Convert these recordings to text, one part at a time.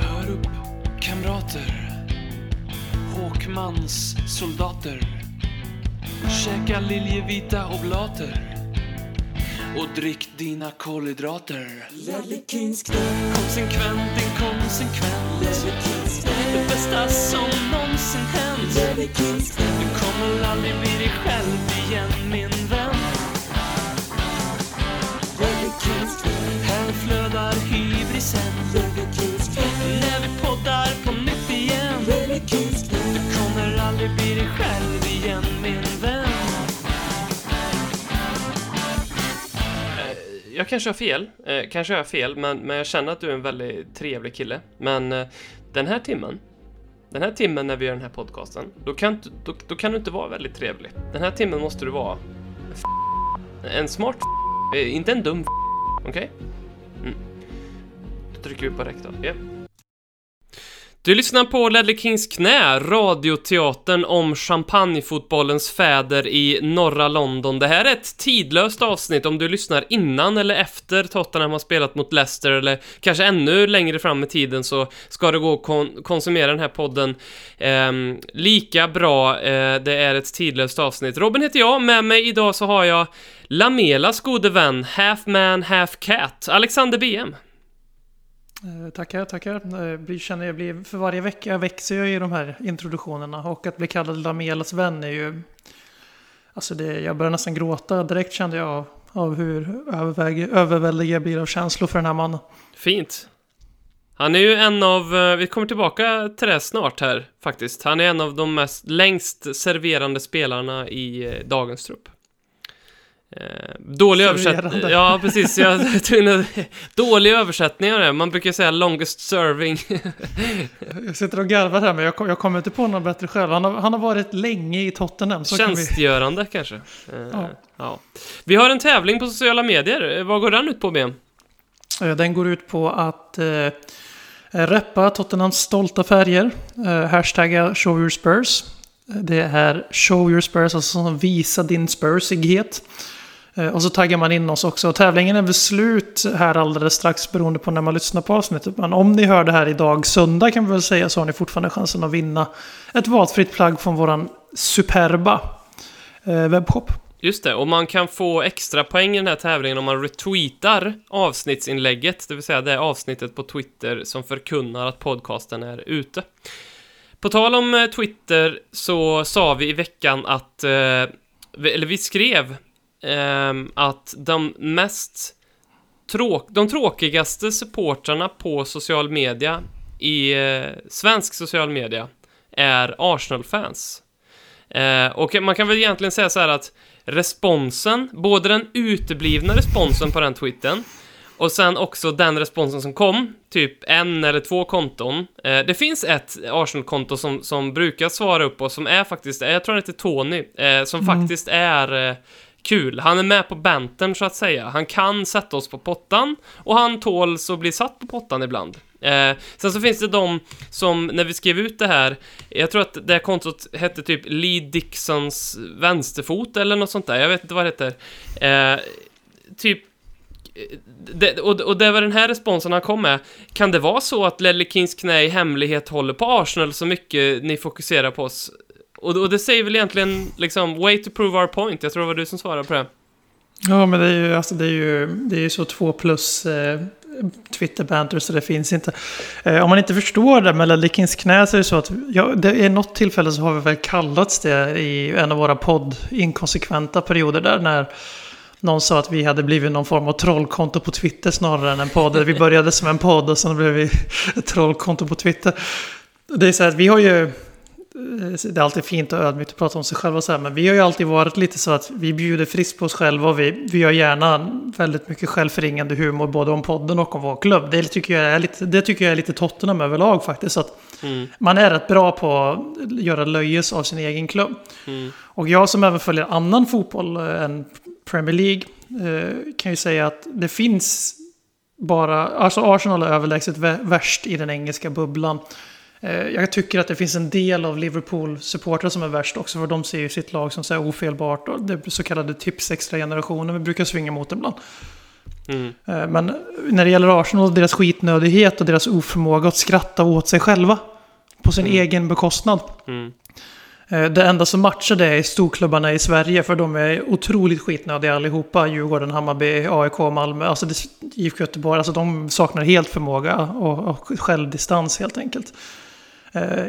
Hör upp, kamrater, Håkmans soldater. Käka liljevita oblater och drick dina kolhydrater. Ledley King knä. Konsekvent, inkonsekvent. Ledley King knä. Det bästa som någonsin hänt. Ledley King knä. Du kommer aldrig bli dig själv igen, min vän. Ledley King knä. Här flödar hybrisen. Ledley King knä. När vi poddar på nytt igen. Ledley King knä. Du kommer aldrig bli dig själv igen, min vän. Jag kanske har fel, men jag känner att du är en väldigt trevlig kille. Men den här timmen när vi gör den här podcasten, då kan du inte vara väldigt trevlig. Den här timmen måste du vara en smart inte en dum okej? Mm. Då trycker vi på räck då. Yep. Du lyssnar på Ledley Kings knä, radioteatern om champagnefotbollens fäder i norra London. Det här är ett tidlöst avsnitt om du lyssnar innan eller efter Tottenham har spelat mot Leicester eller kanske ännu längre fram i tiden, så ska det gå att konsumera den här podden lika bra. Det är ett tidlöst avsnitt. Robin heter jag, med mig idag så har jag Lamelas gode vän, half man, half cat, Alexander BM. Tackar. Jag blir för varje vecka växer jag i de här introduktionerna, och att bli kallad Lamelas vän är ju, alltså det, jag började nästan gråta direkt, kände jag av hur överväldigad jag blir av känslor för den här mannen. Fint. Han är ju en av, vi kommer tillbaka till det snart här faktiskt, han är en av de mest längst serverande spelarna i dagens trupp. Dålig översättning. Ja, precis. Dålig översättning av det. Man brukar säga longest serving. Jag sitter och garvar här, men jag kommer inte på något bättre själv. Han har varit länge i Tottenham. Så tjänstgörande kanske. Ja. Vi har en tävling på sociala medier. Vad går den ut på, Ben? Den går ut på att rappa Tottenhams stolta färger. Hashtagga Show Your Spurs. Det är Show Your Spurs, alltså visa din spursighet. Och så taggar man in oss också. Och tävlingen är väl slut här alldeles strax beroende på när man lyssnar på avsnittet. Men om ni hör det här idag söndag kan vi väl säga, så har ni fortfarande chansen att vinna ett valfritt plagg från våran superba webbshop. Just det, och man kan få extra poäng i den här tävlingen om man retweetar avsnittsinlägget. Det vill säga det avsnittet på Twitter som förkunnar att podcasten är ute. På tal om Twitter så sa vi i veckan att, eller vi skrev att de tråkigaste supportrarna på social media, i svensk social media, är Arsenal-fans. Och man kan väl egentligen säga så här att responsen, både den uteblivna responsen på den tweeten och sen också den responsen som kom, typ en eller två konton. Det finns ett Arsenal-konto som brukar svara upp och som är faktiskt, jag tror det heter Tony, som faktiskt är kul. Han är med på banten så att säga. Han kan sätta oss på pottan och han tåls att bli satt på pottan ibland. Sen så finns det de som, när vi skrev ut det här, jag tror att det här kontot hette typ Lee Dixons vänsterfot eller något sånt där. Jag vet inte vad det heter. Typ det, och det var den här responsen han kom med. Kan det vara så att Ledley Kings knä i hemlighet håller på Arsenal så mycket ni fokuserar på oss? Och det säger väl egentligen liksom way to prove our point. Jag tror det var du som svarade på det. Ja, men det är ju så 2+ Twitter-banter, så det finns inte. Om man inte förstår det med Ledley Kings knä så är det så att det är något tillfälle så har vi väl kallats det i en av våra podd-inkonsekventa perioder där när någon sa att vi hade blivit någon form av trollkonto på Twitter snarare än en podd. Vi började som en podd och sen blev vi ett trollkonto på Twitter. Det är så att vi har ju, det är alltid fint och ödmjukt att prata om sig själva så här, men vi har ju alltid varit lite så att vi bjuder friskt på oss själva och vi gör gärna väldigt mycket självförringande humor både om podden och om vår klubb. Det tycker jag är lite Tottenham överlag faktiskt, så att man är rätt bra på att göra löjes av sin egen klubb. Och jag som även följer annan fotboll än Premier League kan ju säga att det finns bara, alltså Arsenal är överlägset värst i den engelska bubblan. Jag tycker att det finns en del av Liverpool-supportrar som är värst också, för de ser ju sitt lag som så här ofelbart, och det så kallade tips extra generationen vi brukar svinga mot ibland. Men när det gäller Arsenal, deras skitnödighet och deras oförmåga att skratta åt sig själva på sin egen bekostnad. Det enda som matchar det är storklubbarna i Sverige, för de är otroligt skitnödiga allihopa. Djurgården, Hammarby, AIK, Malmö, alltså IFK Göteborg, alltså de saknar helt förmåga och självdistans helt enkelt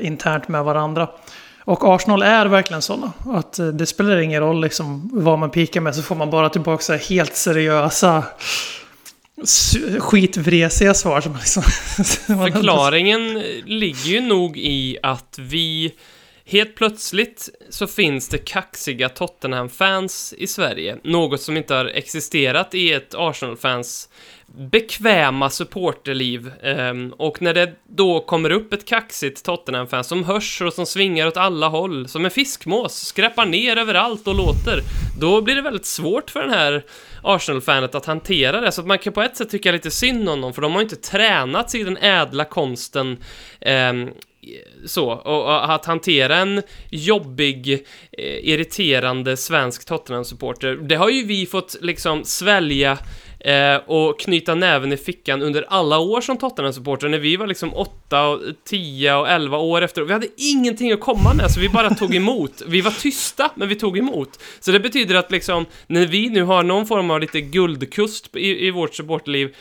internt med varandra. Och Arsenal är verkligen sådana att det spelar ingen roll liksom vad man pikar med, så får man bara tillbaka så här helt seriösa skitvresiga svar som liksom. Förklaringen ligger ju nog i att vi helt plötsligt så finns det kaxiga Tottenham-fans i Sverige. Något som inte har existerat i ett Arsenal-fans bekväma supporterliv. Och när det då kommer upp ett kaxigt Tottenham-fan som hörs och som svingar åt alla håll, som en fiskmås, skräpar ner överallt och låter, då blir det väldigt svårt för den här Arsenal-fanet att hantera det. Så att man kan på ett sätt tycka lite synd om dem, för de har inte tränats i den ädla konsten så, och att hantera en jobbig, irriterande svensk Tottenham-supporter. Det har ju vi fått liksom svälja och knyta näven i fickan under alla år som Tottenham-supporter, när vi var liksom 8 och 10 och 11 år efter. Vi hade ingenting att komma med, så vi bara tog emot. Vi var tysta, men vi tog emot. Så det betyder att liksom, när vi nu har någon form av lite guldkust i vårt supportliv,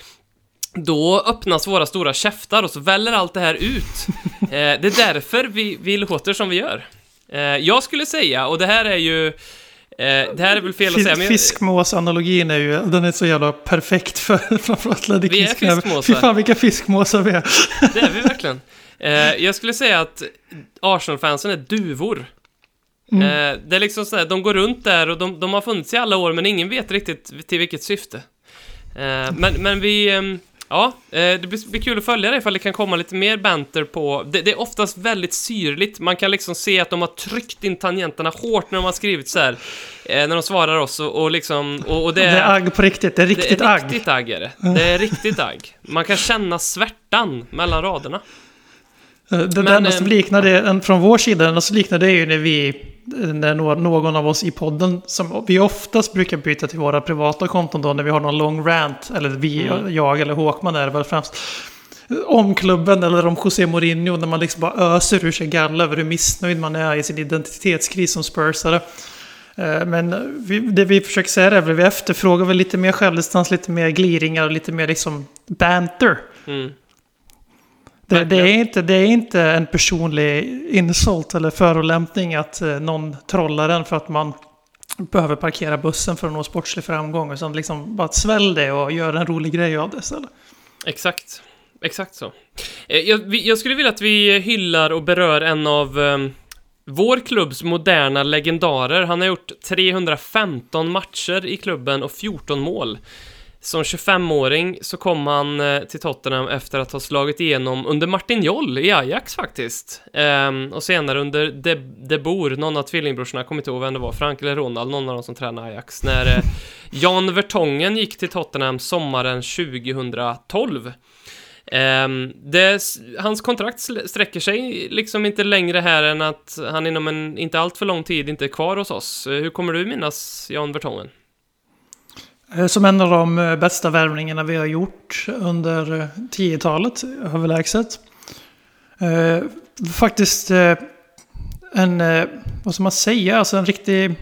då öppnas våra stora käftar och så väller allt det här ut. Det är därför vi låter som vi gör. Jag skulle säga, och det här är ju det här är väl fel att säga, men fiskmås-analogin är ju, den är så jävla perfekt för framförallt Ledley King knä. Vi är fiskmåsar. Fy fan, vilka fiskmåsar vi är. Det är vi verkligen. Jag skulle säga att Arsenal-fansen är duvor. Det är liksom sådär, de går runt där och de har funnits i alla år, men ingen vet riktigt till vilket syfte. Men vi, ja, det blir kul att följa det ifall det kan komma lite mer banter på. Det är oftast väldigt syrligt. Man kan liksom se att de har tryckt in tangenterna hårt när de har skrivit så här, när de svarar oss och liksom och det är agg på riktigt, det är riktigt agg. Det är riktigt agg. Man kan känna svärtan mellan raderna. Det enda som liknar det från vår sida, den som liknar det är ju när någon av oss i podden, som vi oftast brukar byta till våra privata konton då, när vi har någon lång rant, eller jag eller Håkman är det väl främst, om klubben eller om José Mourinho, när man liksom bara öser ur sig galla över hur missnöjd man är i sin identitetskris som spursare. Men det vi försöker säga är väl, vi efterfrågar väl lite mer självdistans, lite mer gliringar och lite mer liksom banter. Det är inte en personlig insult eller förolämpning att någon trollar en för att man behöver parkera bussen för att nå sportslig framgång. Utan liksom bara svälj det och gör en rolig grej av det. Eller? Exakt så. Jag skulle vilja att vi hyllar och berör en av vår klubbs moderna legendarer. Han har gjort 315 matcher i klubben och 14 mål. Som 25-åring så kom han till Tottenham efter att ha slagit igenom under Martin Joll i Ajax faktiskt. Och senare under De Boer, någon av tvillingbrorsorna, kommer inte ihåg vem det var, Frank eller Ronald, någon av dem som tränade Ajax. När Jan Vertonghen gick till Tottenham sommaren 2012. Hans kontrakt sträcker sig liksom inte längre här än att han inom en inte allt för lång tid inte är kvar hos oss. Hur kommer du minnas Jan Vertonghen? Som en av de bästa värvningarna vi har gjort under 10-talet överlägset. Faktiskt en, vad ska man säga, alltså en riktig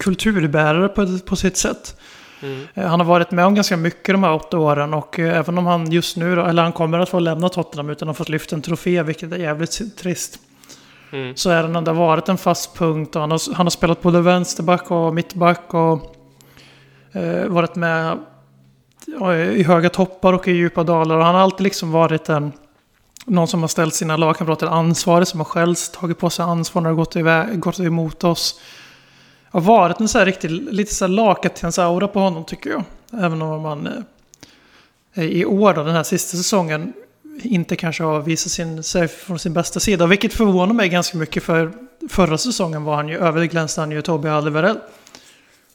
kulturbärare på sitt sätt. Han har varit med om ganska mycket de här 8 åren, och även om han just nu, eller han kommer att få lämna Tottenham utan att ha fått lyft en trofé, vilket är jävligt trist. Så är han, det har varit en fast punkt, och han har spelat både vänsterback och mittback och varit med i höga toppar och i djupa dalar, och han har alltid liksom varit någon som har ställt sina lagkamrater ansvarig, som har själv tagit på sig ansvar när det har gått emot oss. Det har varit en så här riktigt lite så här lakatens aura på honom, tycker jag, även om man i år då, den här sista säsongen, inte kanske har visat sig från sin bästa sida, vilket förvånar mig ganska mycket, för förra säsongen var han ju överglänste han ju Toby Alderweireld.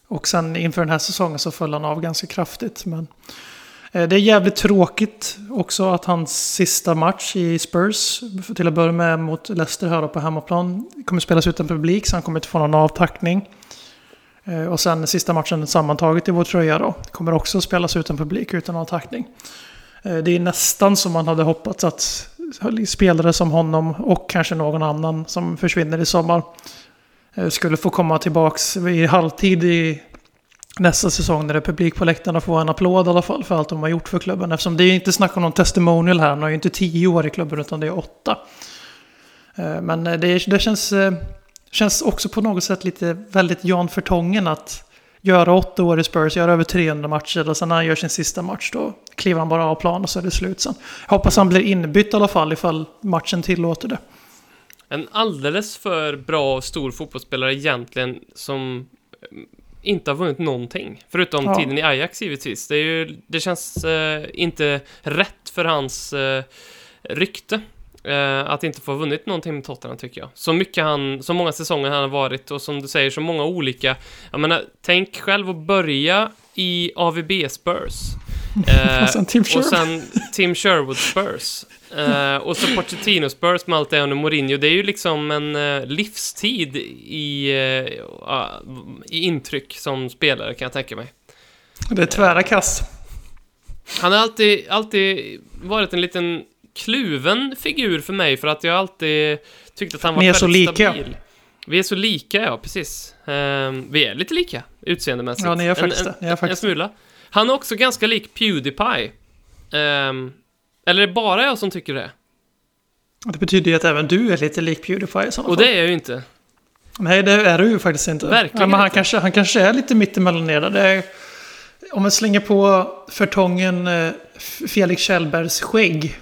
Och sen inför den här säsongen så föll han av ganska kraftigt. Men det är jävligt tråkigt också att hans sista match i Spurs, till att börja med mot Leicester här på hemmaplan, kommer spelas utan publik, så han kommer inte få någon avtackning. Och sen sista matchen sammantaget i vår tröja då kommer också spelas utan publik, utan avtackning. Det är nästan som man hade hoppats att spelare som honom och kanske någon annan som försvinner i sommar skulle få komma tillbaks i halvtid i nästa säsong när det är publik på läktarna, får en applåd i alla fall för allt de har gjort för klubben. Eftersom det är inte snack om någon testimonial här, han har ju inte 10 år i klubben utan det är 8. Men det känns också på något sätt lite väldigt Jan Vertonghen att göra 8 år i Spurs, göra över 300 matcher och sen när han gör sin sista match då kliver han bara av plan och så är det slut sen. Jag hoppas han blir inbytt i alla fall ifall matchen tillåter det. En alldeles för bra och stor fotbollsspelare egentligen som inte har vunnit någonting. Förutom tiden i Ajax givetvis. Det känns inte rätt för hans rykte att inte få vunnit någonting med Tottenham, tycker jag. Så många säsonger han har varit och som du säger så många olika. Jag menar, tänk själv att börja i AVB Spurs. Och sen Tim Sherwood Spurs. Och så Pochettino Spurs med allt det under Mourinho. Det är ju liksom en livstid i intryck som spelare, kan jag tänka mig. Det är tvära kast. Han har alltid varit en liten kluven figur för mig, för att jag alltid tyckte att han var väldigt stabil. Vi är så lika, ja, precis. Vi är lite lika utseendemässigt. Ja, ni är faktiskt en smula. Han är också ganska lik PewDiePie. Eller är det bara jag som tycker det? Det betyder ju att även du är lite lik PewDiePie i sådana fall. Och det är jag ju inte. Nej, det är du ju faktiskt inte. Verkligen men han inte. Han kanske är lite mittemellan er. Det är, om man slänger på Vertonghen Felix Kjellbergs skägg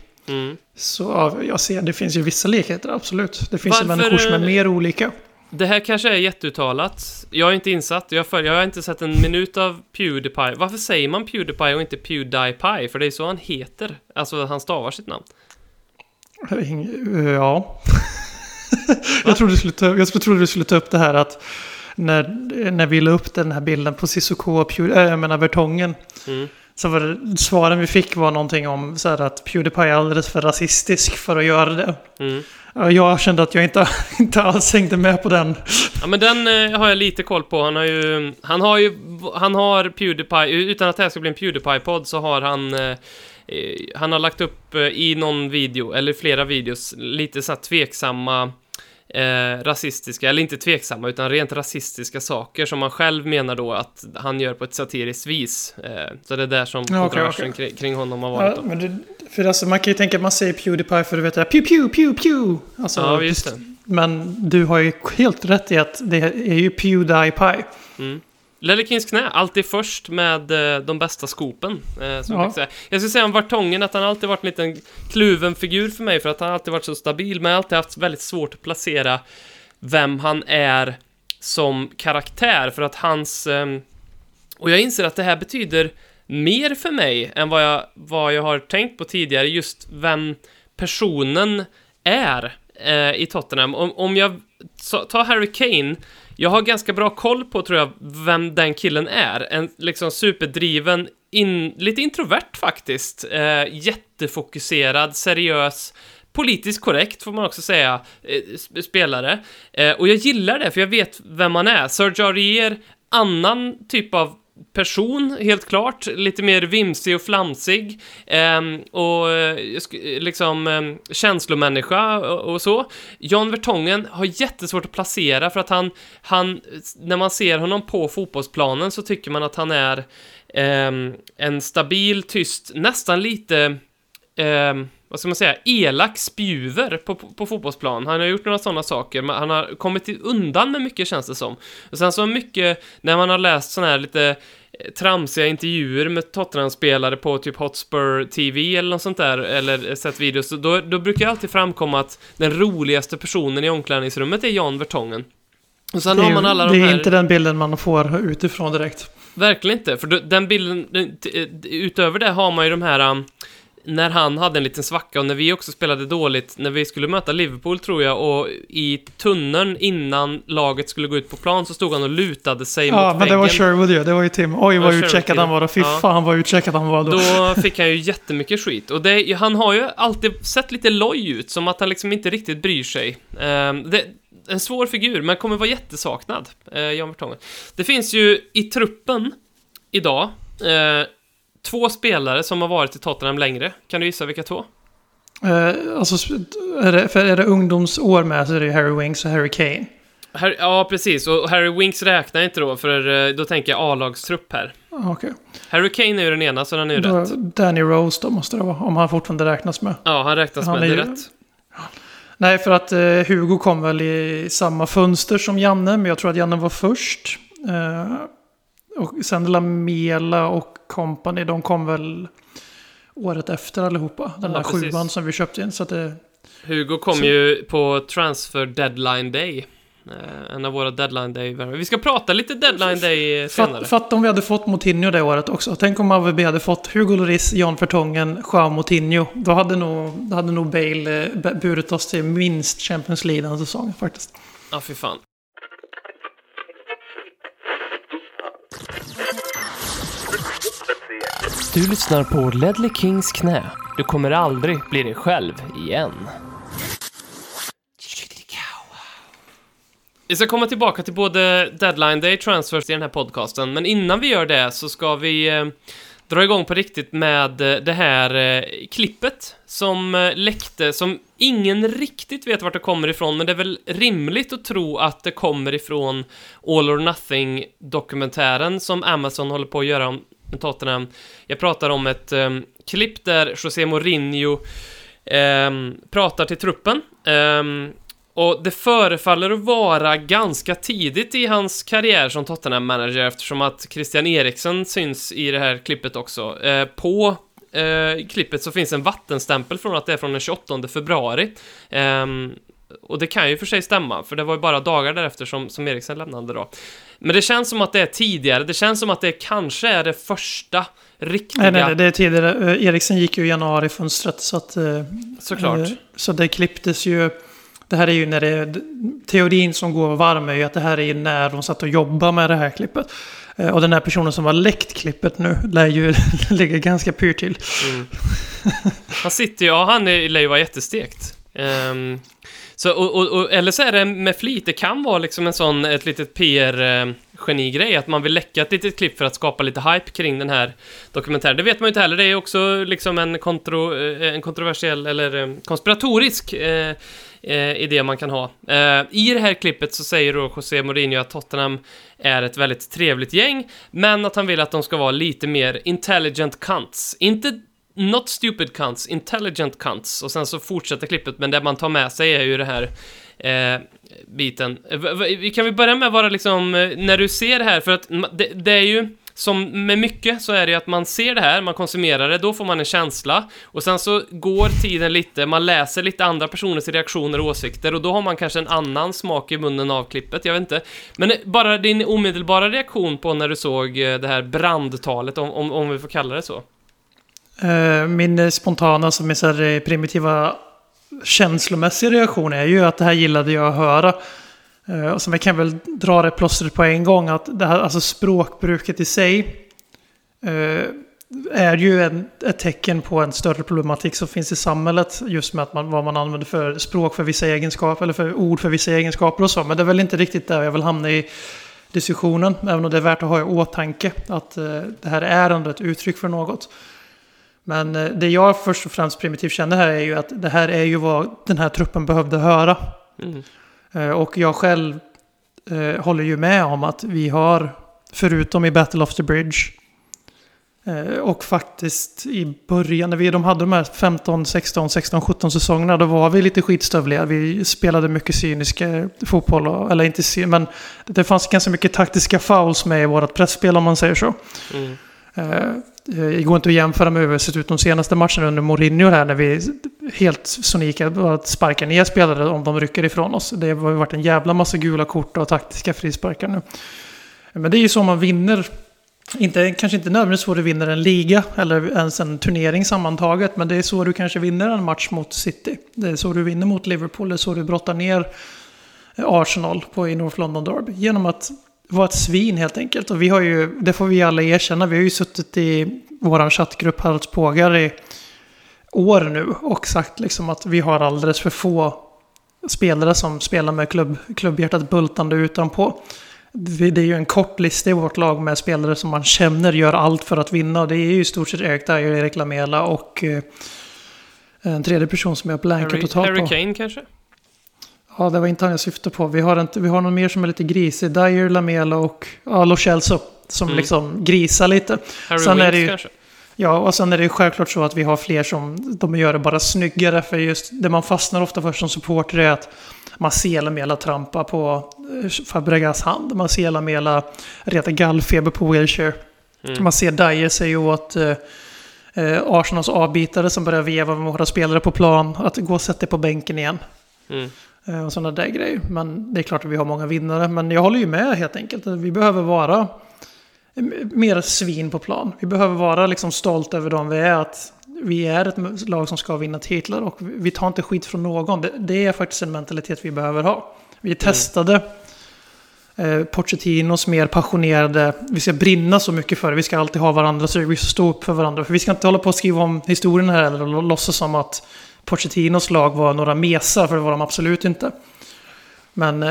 så ja, jag ser, det finns ju vissa likheter, absolut. Det finns ju människor som är mer olika. Det här kanske är jätteuttalat. Jag är inte insatt. Jag har inte sett en minut av PewDiePie. Varför säger man PewDiePie och inte PewDiePie? För det är så han heter. Alltså, han stavar sitt namn. Ja. Jag trodde du skulle ta upp det här att när vi la upp den här bilden på Sissoko och Vertonghen så var det, svaren vi fick var någonting om så här, att PewDiePie är alldeles för rasistisk för att göra det. Jag kände att jag inte alls hängde med på den. Ja, men den har jag lite koll på. Han har PewDiePie, utan att det här ska bli en PewDiePie-podd, så har han har lagt upp i någon video eller flera videos lite så här tveksamma rasistiska, eller inte tveksamma utan rent rasistiska saker som man själv menar då att han gör på ett satiriskt vis. Så det är där som kontroversen kring honom har varit. Ja, men för alltså, man kan ju tänka att man säger PewDiePie för du vet det här pew pew pew pew. Alltså, ja, just det. Men du har ju helt rätt i att det är ju PewDiePie. Ledley Kings knä, alltid först med de bästa skopen. Jag skulle säga om Vertonghen att han alltid varit en liten kluven figur för mig, för att han alltid varit så stabil, men jag har alltid haft väldigt svårt att placera vem han är som karaktär, för att hans och jag inser att det här betyder mer för mig än vad jag har tänkt på tidigare, just vem personen är i Tottenham. Om jag tar Harry Kane, jag har ganska bra koll på, tror jag, vem den killen är. En liksom superdriven, lite introvert faktiskt. Jättefokuserad, seriös, politiskt korrekt får man också säga, spelare. Och jag gillar det, för jag vet vem man är. Serge Aurier, annan typ av person, helt klart. Lite mer vimsig och flamsig. Och liksom känslomänniska och så. Jan Vertonghen har jättesvårt att placera, för att han när man ser honom på fotbollsplanen så tycker man att han är en stabil, tyst, nästan lite vad ska man säga, elak spjuver på fotbollsplan. Han har gjort några sådana saker, men han har kommit undan med mycket, känns det som. Och sen så mycket, när man har läst sådana här lite tramsiga intervjuer med Tottenham-spelare på typ Hotspur TV eller något sånt där, eller sett videos, då brukar alltid framkomma att den roligaste personen i omklädningsrummet är Jan Vertonghen. Och sen har man alla de här... Det är inte den bilden man får utifrån direkt. Verkligen inte, för den bilden, utöver det har man ju de här... När han hade en liten svacka och när vi också spelade dåligt, när vi skulle möta Liverpool tror jag, och i tunneln innan laget skulle gå ut på plan så stod han och lutade sig mot väggen. Ja, men det var Sherwood ju, det var ju Tim. Oj, vad utcheckad han var då. Fy fan, vad utcheckad han var då. Då fick han ju jättemycket skit. Och han har ju alltid sett lite loj ut, som att han liksom inte riktigt bryr sig. en svår figur, men kommer vara jättesaknad, Jan Vertonghen. Det finns ju i truppen idag två spelare som har varit i Tottenham längre. Kan du gissa vilka två? Alltså, är det ungdomsår med, så är det ju Harry Winks och Harry Kane. Ja, precis. Och Harry Winks räknar inte då, för då tänker jag A-lagstrupp här. Okay. Harry Kane är ju den ena, så den är ju då, rätt. Danny Rose då måste det vara, om han fortfarande räknas med. Ja, han räknas han med, det är ju rätt. Nej, för att Hugo kom väl i samma fönster som Janne, men jag tror att Janne var först. Och sen Lamela och company, de kom väl året efter allihopa. Den där sjuan som vi köpte in. Så att det... Hugo kom så... ju på transfer deadline day. En av våra deadline day. Vi ska prata lite deadline day senare. Fatta om vi hade fått Moutinho det året också. Tänk om AVB hade fått Hugo Lloris, Jan Vertonghen, Joao Moutinho. Då hade nog Bale burit oss till minst Champions League den säsongen faktiskt. Ja, fy fan. Du lyssnar på Ledley Kings knä. Du kommer aldrig bli dig själv igen. Vi ska komma tillbaka till både deadline day, transfers i den här podcasten. Men innan vi gör det så ska vi dra igång på riktigt med det här klippet som läckte, som ingen riktigt vet vart det kommer ifrån, men det är väl rimligt att tro att det kommer ifrån All or Nothing-dokumentären som Amazon håller på att göra om Tottenham. Jag pratar om ett klipp där José Mourinho pratar till truppen. Och det förefaller att vara ganska tidigt i hans karriär som Tottenham-manager, eftersom att Christian Eriksen syns i det här klippet också. På klippet så finns en vattenstämpel från att det är från den 28 februari. Och det kan ju för sig stämma, för det var ju bara dagar därefter som Eriksen lämnade då. Men det känns som att det är tidigare. Det känns som att det kanske är det första riktiga... Nej, det är tidigare. Eriksen gick ju i januari-fönstret, så att... Såklart. Så det klipptes ju... Det här är ju när det... Teorin som går varm är ju att det här är när de satt och jobbar med det här klippet. Och den här personen som har läckt klippet nu lär ju ligga ganska pyr till. Mm. Han sitter ju... Ja, han lär ju vara jättestekt. Så, eller så är det med flit. Det kan vara liksom ett litet PR-genigrej att man vill läcka ett litet klipp för att skapa lite hype kring den här dokumentären. Det vet man ju inte heller. Det är också liksom en kontroversiell eller konspiratorisk idé man kan ha. I det här klippet så säger då José Mourinho att Tottenham är ett väldigt trevligt gäng, men att han vill att de ska vara lite mer intelligent cunts. Inte not stupid cunts, intelligent cunts. Och sen så fortsätter klippet, men det man tar med sig är ju det här biten. Kan vi börja med vara liksom, när du ser det här, för att det är ju som med mycket så är det ju att man ser det här, man konsumerar det, då får man en känsla och sen så går tiden lite, man läser lite andra personers reaktioner och åsikter och då har man kanske en annan smak i munnen av klippet, jag vet inte. Men bara din omedelbara reaktion på när du såg det här brandtalet, om vi får kalla det så. Min spontana, som är så här primitiva känslomässiga reaktion är ju att det här gillade jag att höra. Och så man kan väl dra det plåstret på en gång, att det här, alltså språkbruket i sig är ju ett tecken på en större problematik som finns i samhället, just med att vad man använder för språk för vissa egenskaper eller för ord för vissa egenskaper och så. Men det är väl inte riktigt där jag vill hamna i diskussionen, även om det är värt att ha i åtanke att det här är ändå ett uttryck för något. Men det jag först och främst primitivt känner här är ju att det här är ju vad den här truppen behövde höra. Mm. Och jag själv håller ju med om att vi har, förutom i Battle of the Bridge och faktiskt i början när de hade de här 15, 16, 16, 17 säsongerna, då var vi lite skitstövliga. Vi spelade mycket cyniska fotboll, eller inte, men det fanns ganska mycket taktiska fouls med i vårt pressspel, om man säger så. Mm. Det går inte att jämföra med hur vi sett ut de senaste matcherna under Mourinho här, när vi helt sonika sparkar ner spelare om de rycker ifrån oss. Det har varit en jävla massa gula kort och taktiska frisparkar nu. Men det är ju så man vinner, kanske inte nödvändigtvis så du vinner en liga eller ens en turnering sammantaget, men det är så du kanske vinner en match mot City. Det är så du vinner mot Liverpool, det är så du brottar ner Arsenal i North London Derby, genom att var ett svin helt enkelt. Och vi har ju, det får vi alla erkänna, vi har ju suttit i våran chattgrupp Haraldspågar i år nu och sagt liksom att vi har alldeles för få spelare som spelar med klubbhjärtat bultande utanpå. Det är ju en kort lista i vårt lag med spelare som man känner gör allt för att vinna. Det är ju i stort sett Erik Lamela och en tredje person som jag blankar totalt på. Harry Kane kanske? Ja, det var inte han jag syftade på. Vi har någon mer som är lite grisig. Dyer, Lamela och Lo Celso som liksom grisar lite. Harry Winks kanske? Ja, och sen är det ju självklart så att vi har fler som de gör det bara snyggare. För just det man fastnar ofta för som supporter är att man ser Lamela trampa på Fabregas hand. Man ser Lamela reta gallfeber på Wilshere. Man ser Dyer sig åt Arsenals avbitare som börjar veva med våra spelare på plan. Att gå och sätta det på bänken igen. Och sådana där grejer. Men det är klart att vi har många vinnare. Men jag håller ju med helt enkelt. Vi behöver vara mer svin på plan. Vi behöver vara liksom stolta över dem vi är. Att vi är ett lag som ska vinna titlar. Och vi tar inte skit från någon. Det är faktiskt en mentalitet vi behöver ha. Vi testade Pochettinos mer passionerade. Vi ska brinna så mycket för det. Vi ska alltid ha varandra. Så vi ska stå upp för varandra. För vi ska inte hålla på och skriva om historien här. Eller låtsas som att Pochettinos lag var några mesar. För det var de absolut inte. Men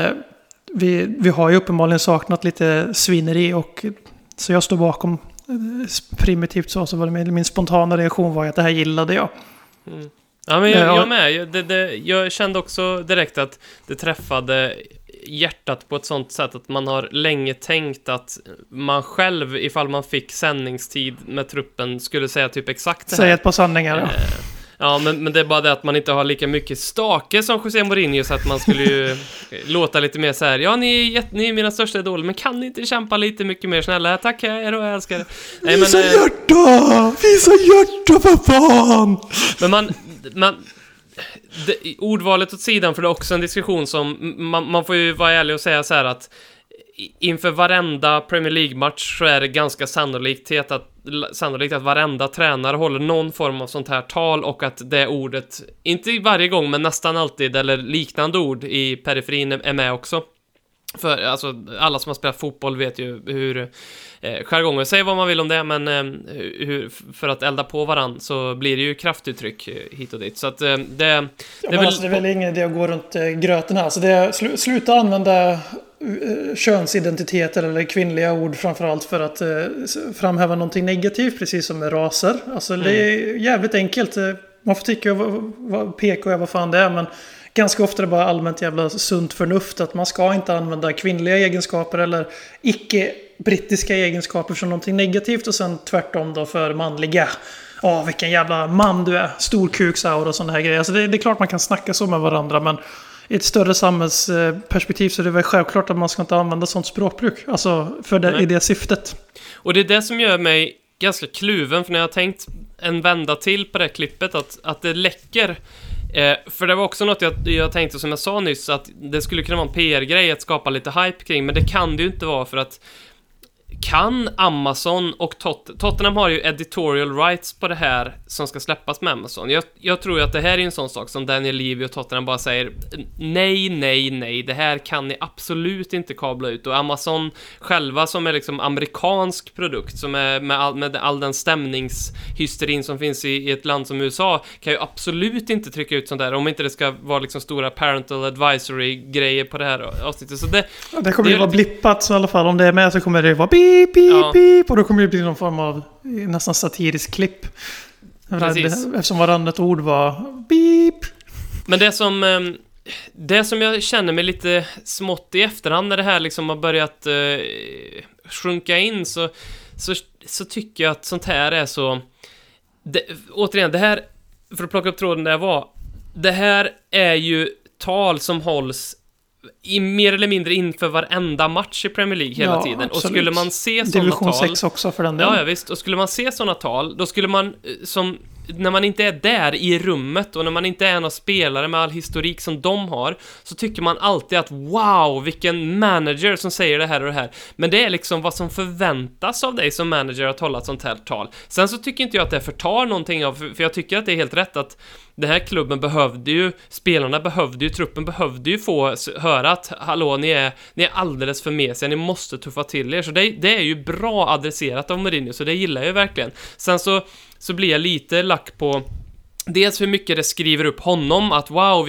vi har ju uppenbarligen saknat lite svineri. Och så jag står bakom primitivt så var det min spontana reaktion var att det här gillade jag. Ja, men jag med. Jag kände också direkt att det träffade hjärtat på ett sånt sätt att man har länge tänkt att man själv, ifall man fick sändningstid med truppen, skulle säga typ exakt det här. Säg ett par sanningar då. Ja, men det är bara det att man inte har lika mycket stake som José Mourinho, så att man skulle ju låta lite mer så här: ja, ni är mina största idoler, men kan ni inte kämpa lite mycket mer snälla? Tack, jag är och älskar er. Nej, visa hjärta! Visa hjärta, för fan! Men ordvalet åt sidan, för det är också en diskussion som man får ju vara ärlig och säga så här att inför varenda Premier League-match så är det ganska sannolikt att varenda tränare håller någon form av sånt här tal och att det ordet, inte varje gång men nästan alltid, eller liknande ord i periferin är med också. För alltså, alla som har spelat fotboll vet ju hur jargonger, säger vad man vill om det, men för att elda på varann så blir det ju kraftuttryck hit och dit. Så att det är väl ingen idé att gå runt gröten här. Så det är sluta använda könsidentiteter eller kvinnliga ord framförallt för att framhäva någonting negativt, precis som med raser. Alltså det är jävligt enkelt. Man får tycka vad PK är, vad fan det är, men ganska ofta är det bara allmänt jävla sunt förnuft att man ska inte använda kvinnliga egenskaper eller icke-brittiska egenskaper som någonting negativt, och sen tvärtom då för manliga. Vilken jävla man du är, stor kuksaur och sån här grejer. Alltså det är klart man kan snacka så med varandra, men i ett större samhällsperspektiv så är det väl självklart att man ska inte använda sånt språkbruk, alltså för det, i det syftet. Och det är det som gör mig ganska kluven, för när jag har tänkt en vända till på det klippet att det läcker. För det var också något jag tänkte, som jag sa nyss, att det skulle kunna vara en PR-grej att skapa lite hype kring, men det kan det ju inte vara, för att kan Amazon och Tottenham har ju editorial rights på det här som ska släppas med Amazon. Jag tror ju att det här är en sån sak som Daniel Levy och Tottenham bara säger nej, det här kan ni absolut inte kabla ut. Och Amazon själva, som är liksom amerikansk produkt, som är med all den stämningshysterin som finns i ett land som USA, kan ju absolut inte trycka ut sånt där om inte det ska vara liksom stora parental advisory grejer på det här avsnittet. Så det kommer ju vara blippat, så i alla fall om det är med så kommer det vara pip, och då kommer det bli någon form av nästan satirisk klipp. Precis. Eftersom varannat ord var beep. Men det som jag känner mig lite smått i efterhand, när det här liksom har börjat sjunka in, så tycker jag att sånt här är så... återigen, det här, för att plocka upp tråden där jag var, det här är ju tal som hålls i mer eller mindre inför varenda match i Premier League hela tiden. Absolut. Och skulle man se sådana tal... Division 6 också för den delen. Ja, visst. Och skulle man se sådana tal, då skulle man, som när man inte är där i rummet och när man inte är någon spelare med all historik som de har, så tycker man alltid att wow, vilken manager som säger det här och det här. Men det är liksom vad som förväntas av dig som manager att hålla ett sånt här tal. Sen så tycker inte jag att det förtar någonting av, för jag tycker att det är helt rätt att den här klubben behövde ju, spelarna behövde ju, truppen behövde ju få höra att hallå, ni är alldeles för mesiga, ni måste tuffa till er. Så det är ju bra adresserat av Mourinho, så det gillar jag verkligen. Sen så blir jag lite lack på dels hur mycket det skriver upp honom, att wow,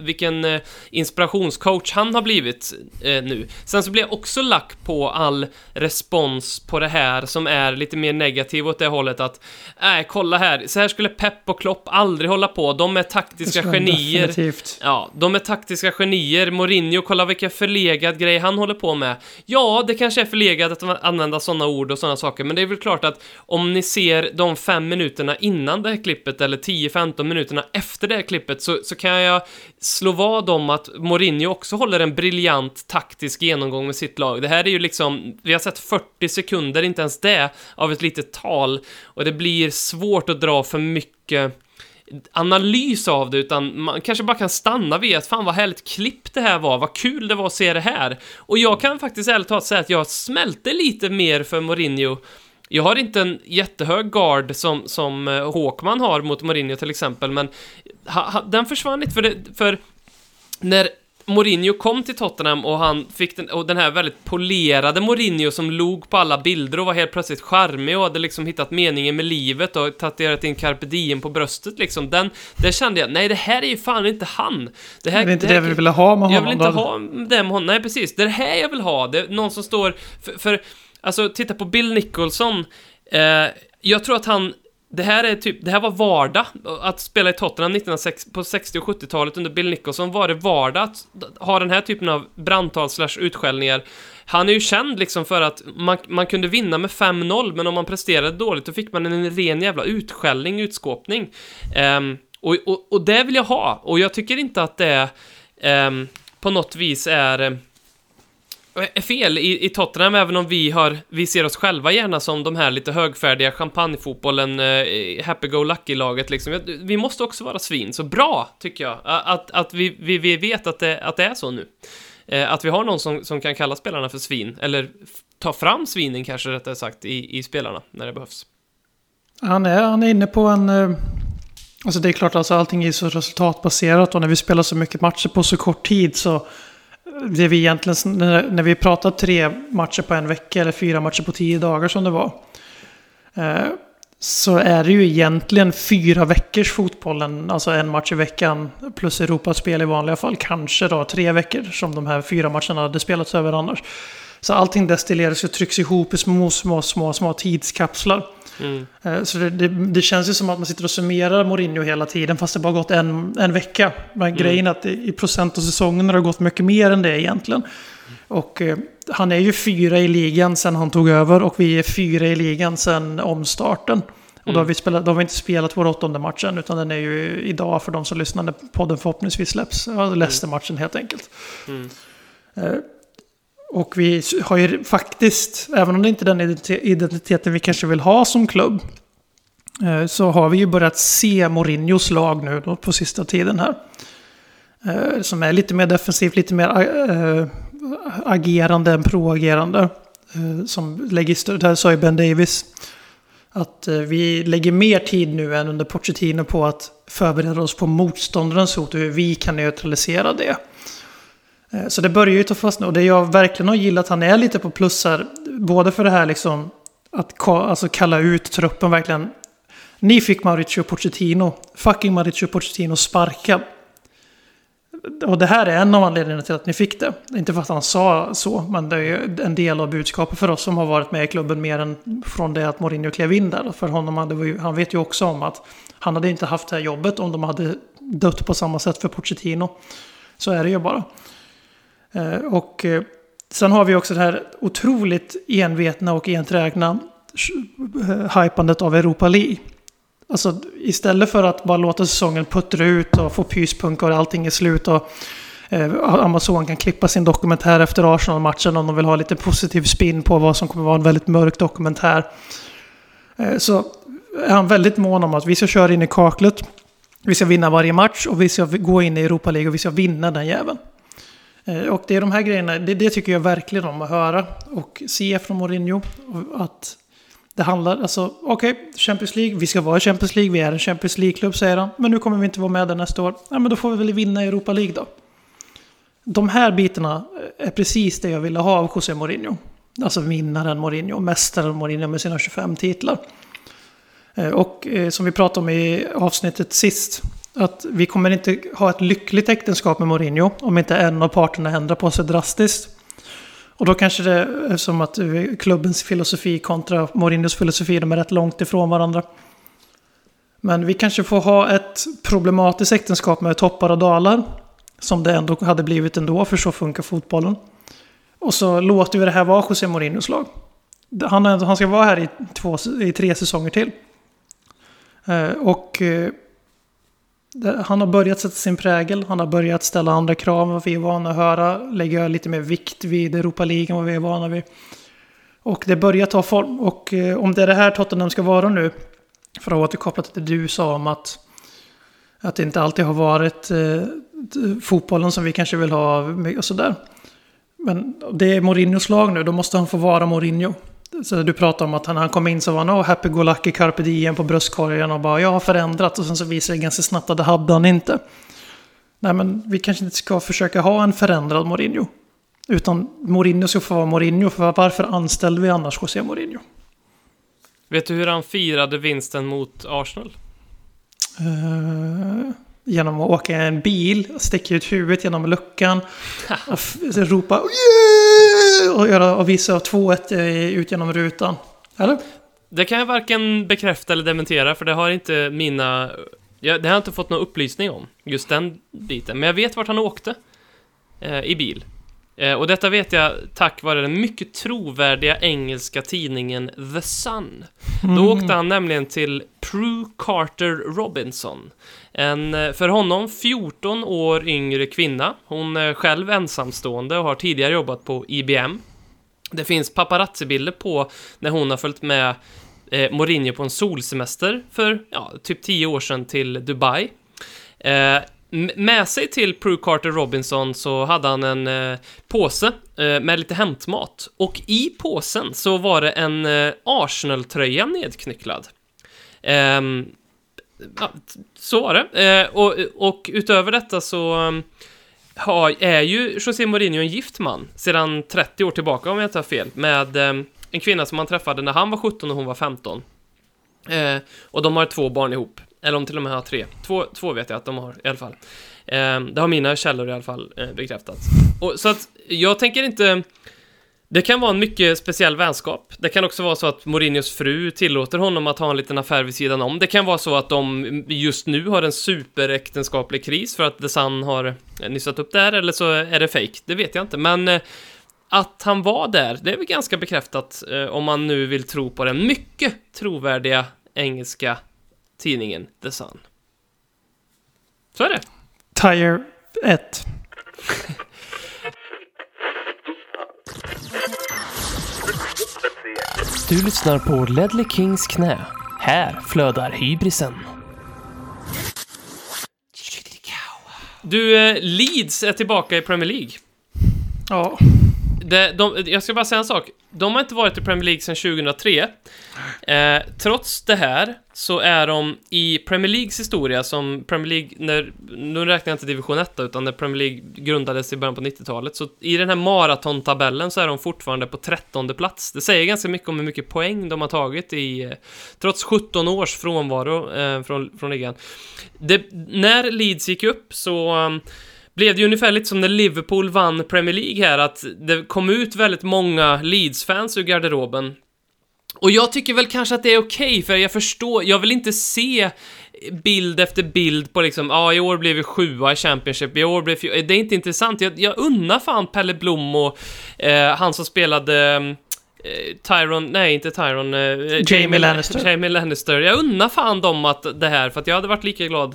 vilken inspirationscoach han har blivit nu. Sen så blir jag också lack på all respons på det här som är lite mer negativ åt det hållet, att kolla här, så här skulle Pep och Klopp aldrig hålla på, de är taktiska genier. Definitivt. Ja, de är taktiska genier. Mourinho, kolla vilken förlegad grej han håller på med. Ja, det kanske är förlegat att använda sådana ord och sådana saker, men det är väl klart att om ni ser de 5 minuterna innan det här klippet eller 10-15 minuterna efter det här klippet, så kan jag slå vad om att Mourinho också håller en briljant taktisk genomgång med sitt lag. Det här är ju liksom, vi har sett 40 sekunder, inte ens det, av ett litet tal, och det blir svårt att dra för mycket analys av det, utan man kanske bara kan stanna vid att fan vad härligt klipp det här var, vad kul det var att se det här. Och jag kan faktiskt ärligt talat säga att jag smälte lite mer för Mourinho. Jag har inte en jättehög guard som Håkman har mot Mourinho till exempel, men den försvann lite för när Mourinho kom till Tottenham och han fick den här väldigt polerade Mourinho som log på alla bilder och var helt plötsligt charmig och hade liksom hittat meningen med livet och tatuerat in Carpe Diem på bröstet liksom. Det kände jag, nej, det här är ju fan inte han. Det här är inte det vi vill ha med honom. Jag vill inte ha det med honom. Nej, precis. Det här jag vill ha. Det är någon som står för alltså, titta på Bill Nicholson. Jag tror att han... Det här var vardag att spela i Tottenham 1960, på 60- och 70-talet under Bill Nicholson var det vardag att ha den här typen av brandtal/utskällningar. Han är ju känd liksom för att man kunde vinna med 5-0, men om man presterade dåligt då fick man en ren jävla utskällning, utskåpning. Och det vill jag ha. Och jag tycker inte att det på något vis är fel i Tottenham, även om vi ser oss själva gärna som de här lite högfärdiga champagnefotbollen, happy-go-lucky-laget liksom. Vi måste också vara svin, så bra tycker jag att vi vet att det är så nu, att vi har någon som kan kalla spelarna för svin, eller ta fram svinen kanske rättare sagt i spelarna när det behövs. Han är inne på en alltså det är klart, alltså allting är så resultatbaserat, och när vi spelar så mycket matcher på så kort tid så det vi egentligen, när vi pratar 3 matcher på en vecka eller 4 matcher på 10 dagar som det var, så är det ju egentligen 4 veckors fotbollen, alltså 1 match i veckan plus Europaspel i vanliga fall, kanske då 3 veckor som de här 4 matcherna hade spelats över annars. Så allting destilleras och trycks ihop i små tidskapslar. Mm. Så det känns ju som att man sitter och summerar Mourinho hela tiden, fast det bara gått en vecka. Men grejen är att i procent av säsongen har det gått mycket mer än det egentligen. Och han är ju 4 i ligan sen han tog över, och vi är 4 i ligan sen omstarten. Och då har vi inte spelat vår 8:e match än, utan den är ju idag för de som lyssnar när podden förhoppningsvis släpps, Leicester-matchen helt enkelt. Och vi har ju faktiskt, även om det inte är den identiteten vi kanske vill ha som klubb, så har vi ju börjat se Mourinhos lag nu då på sista tiden här, som är lite mer defensivt, lite mer agerande än proagerande, som lägger stöd. Här sa ju Ben Davis att vi lägger mer tid nu än under Pochettino på att förbereda oss på motståndarens hot och hur vi kan neutralisera det. Så det börjar ju ta fast nu, och det jag verkligen har gillat, han är lite på plussar både för det här liksom att alltså kalla ut truppen verkligen. Ni fick Mauricio Pochettino sparka. Och det här är en av anledningarna till att ni fick det. Inte för att han sa så, men det är ju en del av budskapet för oss som har varit med i klubben mer än från det att Mourinho klev in där. För honom han vet ju också om att han hade inte haft det här jobbet om de hade dött på samma sätt för Pochettino. Så är det ju bara. Och sen har vi också det här otroligt envetna och enträgna hypandet av Europa League. Alltså istället för att bara låta säsongen puttra ut och få pyspunkar och allting är slut och Amazon kan klippa sin dokumentär efter Arsenal-matchen om de vill ha lite positiv spin på vad som kommer vara en väldigt mörk dokumentär, så är han väldigt mån om att vi ska köra in i kaklet, vi ska vinna varje match och vi ska gå in i Europa League och vi ska vinna den jäveln. Och det är de här grejerna, det tycker jag verkligen om att höra och se från Mourinho, att det handlar, alltså okej, Champions League, vi ska vara i Champions League, vi är en Champions League-klubb säger han, men nu kommer vi inte vara med där nästa år. Ja, men då får vi väl vinna Europa League då. De här bitarna är precis det jag ville ha av José Mourinho. Alltså vinnaren Mourinho, mästaren Mourinho med sina 25 titlar. Och som vi pratade om i avsnittet sist, att vi kommer inte ha ett lyckligt äktenskap med Mourinho om inte en av parterna ändrar på sig drastiskt. Och då kanske det är som att klubbens filosofi kontra Mourinhos filosofi, de är rätt långt ifrån varandra. Men vi kanske får ha ett problematiskt äktenskap med toppar och dalar, som det ändå hade blivit ändå, för så funkar fotbollen. Och så låter vi det här vara José Mourinhos lag. Han ska vara här i 3 säsonger till. Och han har börjat sätta sin prägel. Han har börjat ställa andra krav än vad vi är vana att höra. Lägger lite mer vikt vid Europa League än vad vi är vana vid. Och det börjar ta form. Och om det är det här Tottenham ska vara nu, för att återkoppla till det du sa om att det inte alltid har varit fotbollen som vi kanske vill ha och sådär. Men det är Mourinhos lag nu, då måste han få vara Mourinho. Så du pratar om att han kom in så var han happy go lucky carpe diem på bröstkorgen och bara jag har förändrat, och sen så visar det ganska snabbt att det hade han inte. Nej, men vi kanske inte ska försöka ha en förändrad Mourinho, utan Mourinho ska få vara Mourinho, för varför anställde vi annars José Mourinho? Vet du hur han firade vinsten mot Arsenal? Genom att åka i en bil, sticka ut huvudet genom luckan och ropa yeah! och visa 2-1 ut genom rutan. Eller? Det kan jag varken bekräfta eller dementera, för det har inte det har jag inte fått någon upplysning om, just den biten. Men jag vet vart han åkte i bil. Och detta vet jag tack vare den mycket trovärdiga engelska tidningen The Sun. Då åkte han nämligen till Prue Carter Robinson. En för honom 14 år yngre kvinna. Hon är själv ensamstående och har tidigare jobbat på IBM. Det finns paparazzibilder på när hon har följt med Mourinho på en solsemester för typ 10 år sedan till Dubai. Med sig till Prue Carter Robinson så hade han en påse med lite hämtmat. Och i påsen så var det en Arsenal-tröja nedknycklad. Så var det. Och utöver detta så är ju José Mourinho en gift man sedan 30 år tillbaka, om jag inte har fel, med en kvinna som han träffade när han var 17 och hon var 15. Och de har 2 barn ihop. Eller om till och med har 3. 2 vet jag att de har i alla fall. Det har mina källor i alla fall bekräftat. Så att jag tänker inte... Det kan vara en mycket speciell vänskap. Det kan också vara så att Mourinhos fru tillåter honom att ha en liten affär vid sidan om. Det kan vara så att de just nu har en superäktenskaplig kris för att The Sun har nyssat upp där. Eller så är det fake. Det vet jag inte. Men att han var där, det är väl ganska bekräftat. Om man nu vill tro på den mycket trovärdiga engelska tidningen The Sun. Så är det. Tire 1. Du lyssnar på Ledley Kings knä. Här flödar hybrisen. Du, Leeds är tillbaka i Premier League. Ja. Jag ska bara säga en sak. De har inte varit i Premier League sedan 2003. Trots det här så är de i Premier Leagues historia, som Premier League, nu räknar jag inte division 1 utan när Premier League grundades i början på 90-talet, så i den här maratontabellen så är de fortfarande på 13:e plats. Det säger ganska mycket om hur mycket poäng de har tagit i trots 17 års frånvaro från ligan. När Leeds gick upp så blev det ungefär lite som när Liverpool vann Premier League här, att det kom ut väldigt många Leeds-fans ur garderoben. Och jag tycker väl kanske att det är okej, för jag vill inte se bild efter bild på liksom, i år blev vi 7:a i Championship, i år blev vi... Det är inte intressant. Jag unnar fan Pelle Blom och han som spelade... Jamie Lannister. Jag unnar fan dem att det här, för att jag hade varit lika glad.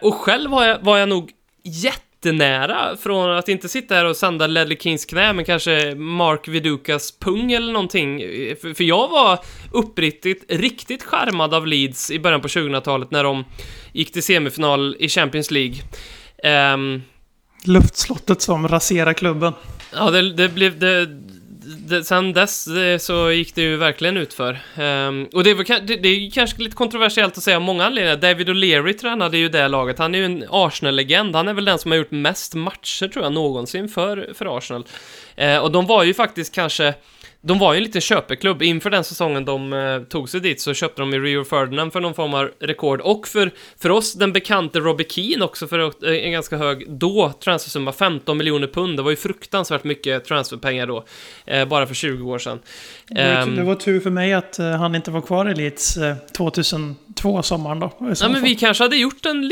Och själv var jag nog jättenära från att inte sitta här och sända Ledley Kings knä, men kanske Mark Vidukas pung eller någonting, för jag var uppriktigt riktigt charmad av Leeds i början på 2000-talet när de gick till semifinal i Champions League. Luftslottet som raserar klubben. Ja, det blev det, sen dess så gick det ju verkligen ut för. Och det är kanske lite kontroversiellt att säga om många anledningar. David O'Leary tränade ju det laget. Han är ju en Arsenal-legend. Han är väl den som har gjort mest matcher tror jag någonsin för Arsenal. Och de var ju faktiskt kanske de var ju lite köpeklubb inför den säsongen de tog sig dit, så köpte de i Rio Ferdinand för någon form av rekord, och för oss den bekante Robbie Keane också för en ganska hög då transfersumma, 15 miljoner pund. Det var ju fruktansvärt mycket transferpengar då, bara för 20 år sedan. Det var tur för mig att han inte var kvar i Leeds 2002 sommaren då. Ja, men vi kanske hade gjort en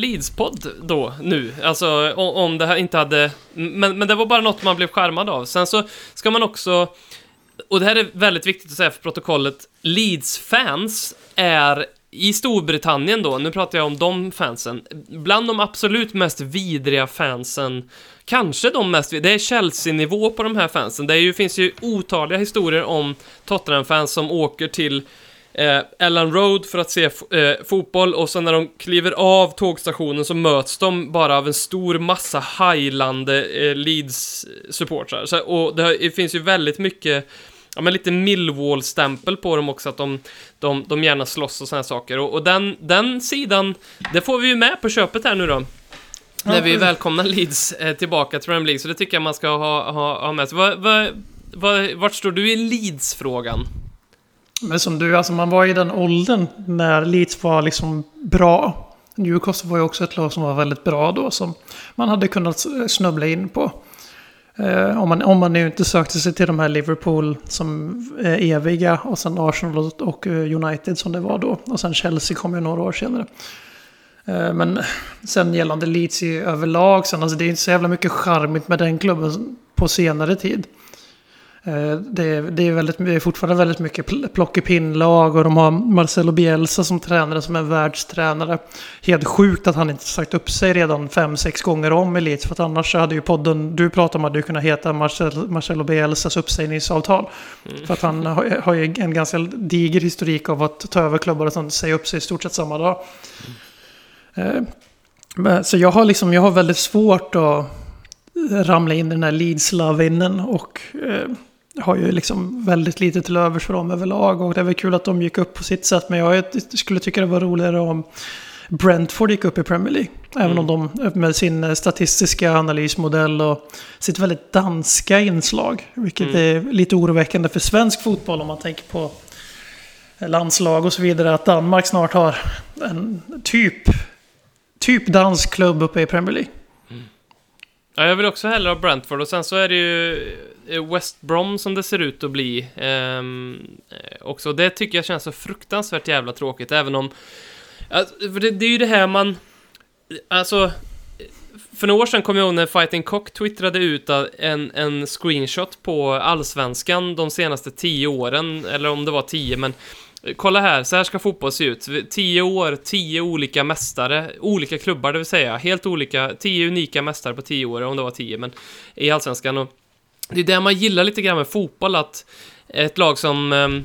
Leeds-podd då nu, alltså om det här inte hade, men det var bara något man blev skärmad av. Sen så ska man också, och det här är väldigt viktigt att säga för protokollet, Leeds-fans är i Storbritannien då, nu pratar jag om de fansen, bland de absolut mest vidriga fansen, kanske de mest, det är Chelsea-nivå på de här fansen. Det finns ju otaliga historier om Tottenham-fans som åker till Ellen Road för att se fotboll, och sen när de kliver av tågstationen så möts de bara av en stor massa hajlande Leeds-supportrar. Så, och det finns ju väldigt mycket, ja, men lite Millwall-stämpel på dem också, att de gärna slåss och såna här saker. Och den sidan, det får vi ju med på köpet här nu då. När vi välkomnar Leeds tillbaka till Premier League, så det tycker jag man ska ha med sig. Vart står du i Leeds-frågan? Men som du, alltså man var i den åldern när Leeds var liksom bra. Newcastle var ju också ett lag som var väldigt bra då, som man hade kunnat snubbla in på. Om man nu inte sökte sig till de här Liverpool som eviga, och sen Arsenal och United som det var då. Och sen Chelsea kom ju några år senare. Men sen gällande Leeds i överlag, sen, alltså det är inte så jävla mycket charmigt med den klubben på senare tid. Det är fortfarande väldigt mycket plockepinnlag, och de har Marcelo Bielsa som tränare, som är världstränare. Helt sjukt att han inte sagt upp sig redan 5-6 gånger om i Leeds, för att annars hade ju podden du pratade om hade ju kunnat heta Marcelo Bielsas uppsägningsavtal. För att han har ju en ganska diger historik av att ta över klubbar och sen säga upp sig i stort sett samma dag. Så jag har väldigt svårt att ramla in i den här Leeds-lavinen, och har ju liksom väldigt lite till övers för dem överlag, och det är väl kul att de gick upp på sitt sätt, men jag skulle tycka det var roligare om Brentford gick upp i Premier League, även om de med sin statistiska analysmodell och sitt väldigt danska inslag, vilket är lite oroväckande för svensk fotboll om man tänker på landslag och så vidare, att Danmark snart har en typ dansk klubb uppe i Premier League. Ja, jag vill också hellre ha Brentford, och sen så är det ju West Brom som det ser ut att bli också. Det tycker jag känns så fruktansvärt jävla tråkigt, även om för det är ju det här man, alltså för några år sedan kom jag ihåg när Fighting Cock twittrade ut en screenshot på Allsvenskan de senaste 10 åren, eller om det var 10, men kolla här, så här ska fotboll se ut. 10 år, 10 olika mästare, olika klubbar, det vill säga helt olika, 10 unika mästare på 10 år, om det var 10, men i Allsvenskan. Och det är det man gillar lite grann med fotboll, att ett lag som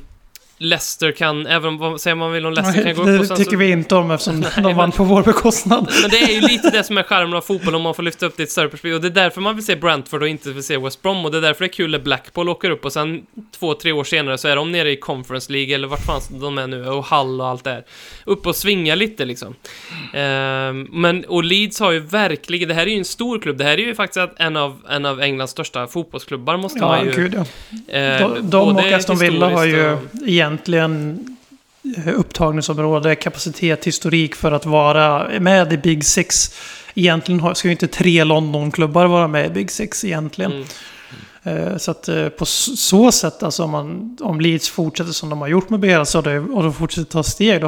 Leicester kan, även om vad säger man vill om Leicester, nej, kan gå upp, och sen tycker så, vi inte om, eftersom de vann på vår bekostnad. Men det är ju lite det som är charmen av fotboll, om man får lyfta upp det i ett större perspektiv, och det är därför man vill se Brentford och inte vill se West Brom, och det är därför det är kul att Blackpool åker upp, och sen 2-3 år senare så är de nere i Conference League, eller vart fan de är nu, och Hall och allt där. Upp och svinga lite liksom. Men och Leeds har ju verkligen, det här är ju en stor klubb, det här är ju faktiskt en av Englands största fotbollsklubbar, måste man ju. Gud, ja. De och Aston Villa har ju egentligen upptagningsområde, kapacitet, historik för att vara med i Big Six. Egentligen ska ju inte 3 Londonklubbar vara med i Big Six egentligen. Så att på så sätt, alltså om Leeds fortsätter som de har gjort med Bielsa, och de fortsätter ta steg,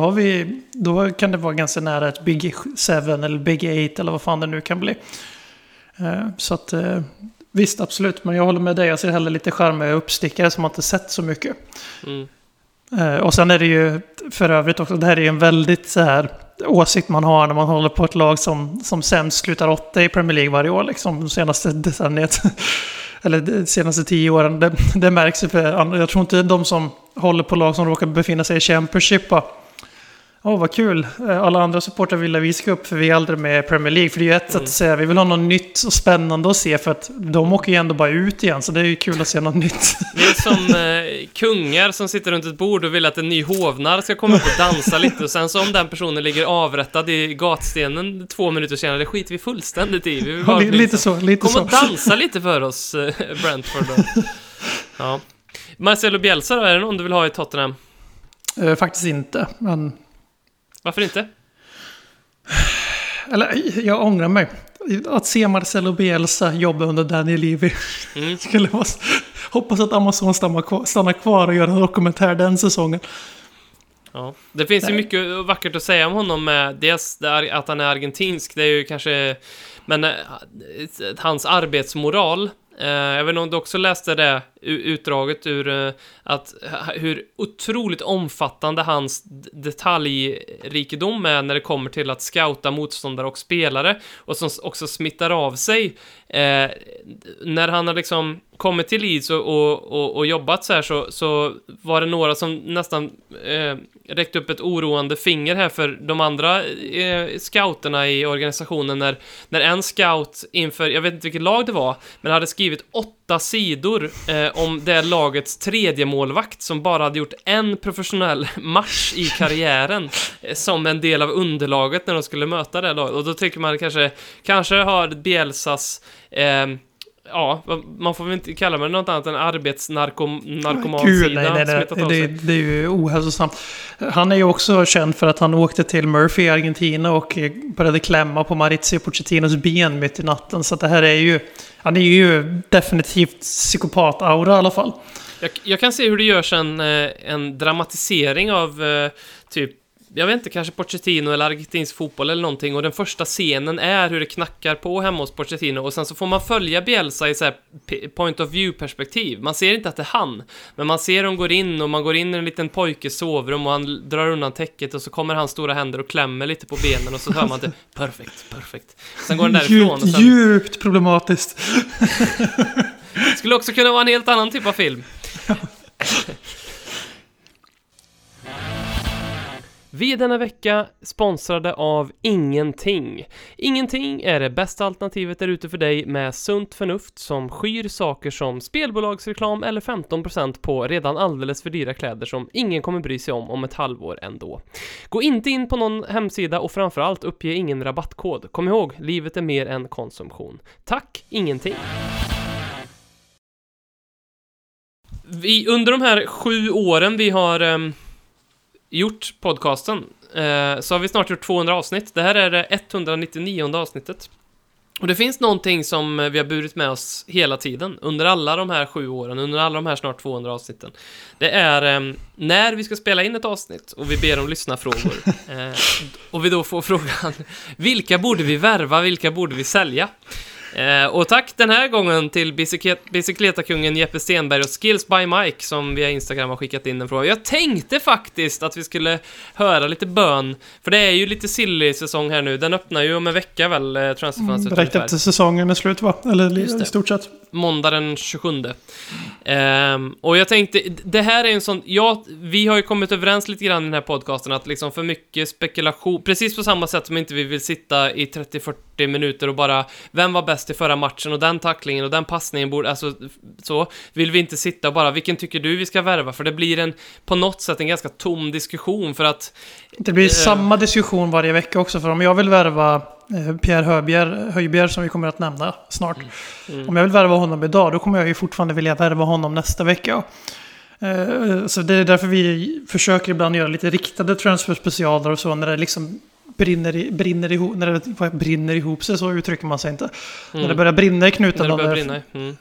då kan det vara ganska nära ett Big 7 eller Big 8 eller vad fan det nu kan bli. Så att visst, absolut, men jag håller med dig, jag ser hellre lite charmiga uppstickare som man inte sett så mycket. Och sen är det ju för övrigt också, det här är ju en väldigt så här åsikt man har när man håller på ett lag som sämst slutar 8 i Premier League varje år liksom, de senaste decenniet eller de senaste 10 åren. Det märks ju för andra. Jag tror inte de som håller på lag som råkar befinna sig i Championship, vad kul, alla andra supportrar vill att vi ska upp, för vi är aldrig med i Premier League, för det är ju ett sätt att säga vi vill ha något nytt och spännande att se, för att de åker ju ändå bara ut igen, så det är ju kul att se något nytt. Det är som kungar som sitter runt ett bord och vill att en ny hovnar ska komma upp och dansa lite, och sen så om den personen ligger avrättad i gatstenen 2 minuter senare, det skiter vi fullständigt i, vi lite så. Kom och dansa lite för oss, Brentford då. Ja. Marcelo Bielsa då, är det någon du vill ha i Tottenham? Faktiskt inte, men... Varför inte? Eller, jag ångrar mig. Att se Marcelo Bielsa jobba under Daniel Levy. Skulle vara... Hoppas att Amazon stannar kvar och gör en dokumentär den säsongen. Ja, det finns ju mycket vackert att säga om honom. Dels att han är argentinsk, det är ju kanske... Men hans arbetsmoral... Jag vet inte om du också läste det utdraget ur att hur otroligt omfattande hans detaljrikedom är när det kommer till att scouta motståndare och spelare, och som också smittar av sig. När han har liksom kommit till Leeds och jobbat så här, så var det några som nästan räckte upp ett oroande finger här för de andra scouterna i organisationen, när en scout inför, jag vet inte vilket lag det var, men hade skrivit 8 sidor om det lagets tredje målvakt som bara hade gjort en professionell match i karriären som en del av underlaget när de skulle möta det laget. Och då tycker man kanske har Bielsas man får väl inte kalla det något annat än arbetsnarkomansida. Det är ju ohälsosamt. Han är ju också känd för att han åkte till Murphy i Argentina och började klämma på Maurizio Pochettinos ben mitt i natten, så att det här är ju, han är ju definitivt psykopat-aura i alla fall. Jag kan se hur det görs en dramatisering av typ, jag vet inte, kanske Pochettino eller argentinsk fotboll eller någonting, och den första scenen är hur det knackar på hemma hos Pochettino, och sen så får man följa Bielsa i så här point of view perspektiv. Man ser inte att det är han, men man ser dem går in i en liten pojkes sovrum och han drar undan täcket och så kommer hans stora händer och klämmer lite på benen och så hör man det perfekt. Sen går den därifrån och sen... Djupt problematiskt. Skulle också kunna vara en helt annan typ av film. Vi är denna vecka sponsrade av Ingenting. Ingenting är det bästa alternativet där ute för dig med sunt förnuft som skyr saker som spelbolagsreklam eller 15% på redan alldeles för dyra kläder som ingen kommer bry sig om ett halvår ändå. Gå inte in på någon hemsida och framförallt uppge ingen rabattkod. Kom ihåg, livet är mer än konsumtion. Tack, Ingenting. Under de här 7 åren vi har... gjort podcasten, så har vi snart gjort 200 avsnitt. Det här är det 199 avsnittet. Och det finns någonting som vi har burit med oss hela tiden, under alla de här 7 åren, under alla de här snart 200 avsnitten. Det är när vi ska spela in ett avsnitt och vi ber om lyssnarfrågor. Och vi då får frågan, vilka borde vi värva, vilka borde vi sälja? Och tack den här gången till bicykletakungen Jeppe Stenberg och Skills by Mike som via Instagram har skickat in en fråga. Jag tänkte faktiskt att vi skulle höra lite bön, för det är ju lite silly säsong här nu. Den öppnar ju om en vecka väl, transferfönstret. Direkt efter säsongen är slut, va? Eller i stort sett måndag den 27. Och jag tänkte, det här är en sån, vi har ju kommit överens lite grann i den här podcasten att liksom för mycket spekulation, precis på samma sätt som inte vi vill sitta i 30-40 minuter och bara, vem var bäst i förra matchen och den tacklingen och den passningen borde, alltså så vill vi inte sitta och bara, vilken tycker du vi ska värva? För det blir på något sätt en ganska tom diskussion, för att det blir samma diskussion varje vecka också. För om jag vill värva Pierre Højbjerg som vi kommer att nämna snart. Om jag vill värva honom idag, då kommer jag ju fortfarande vilja värva honom nästa vecka. Så det är därför vi försöker ibland göra lite riktade transferspecialer och så, när det liksom brinner ihop sig, så uttrycker man sig inte. När det börjar brinna i knuten,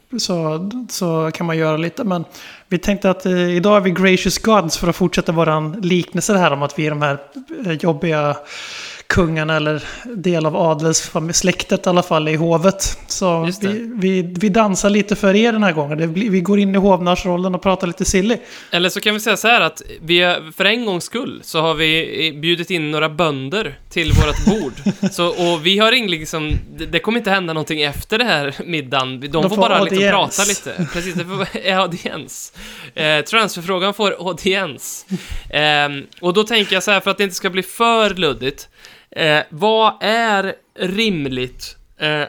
så kan man göra lite. Men vi tänkte att idag är vi gracious gods, för att fortsätta våran liknelse här om att vi är de här jobbiga kungarna eller del av adelssläktet i alla fall i hovet. Så vi dansar lite för er den här gången. Vi går in i hovnarsrollen och pratar lite silly. Eller så kan vi säga så här att vi, för en gångs skull, så har vi bjudit in några bönder till vårt bord. Och vi har liksom, det kommer inte hända någonting efter det här middagen. De får bara liksom prata lite. Precis, det är audiens. Transferfrågan får audiens. Och då tänker jag så här, för att det inte ska bli för luddigt. Vad är rimligt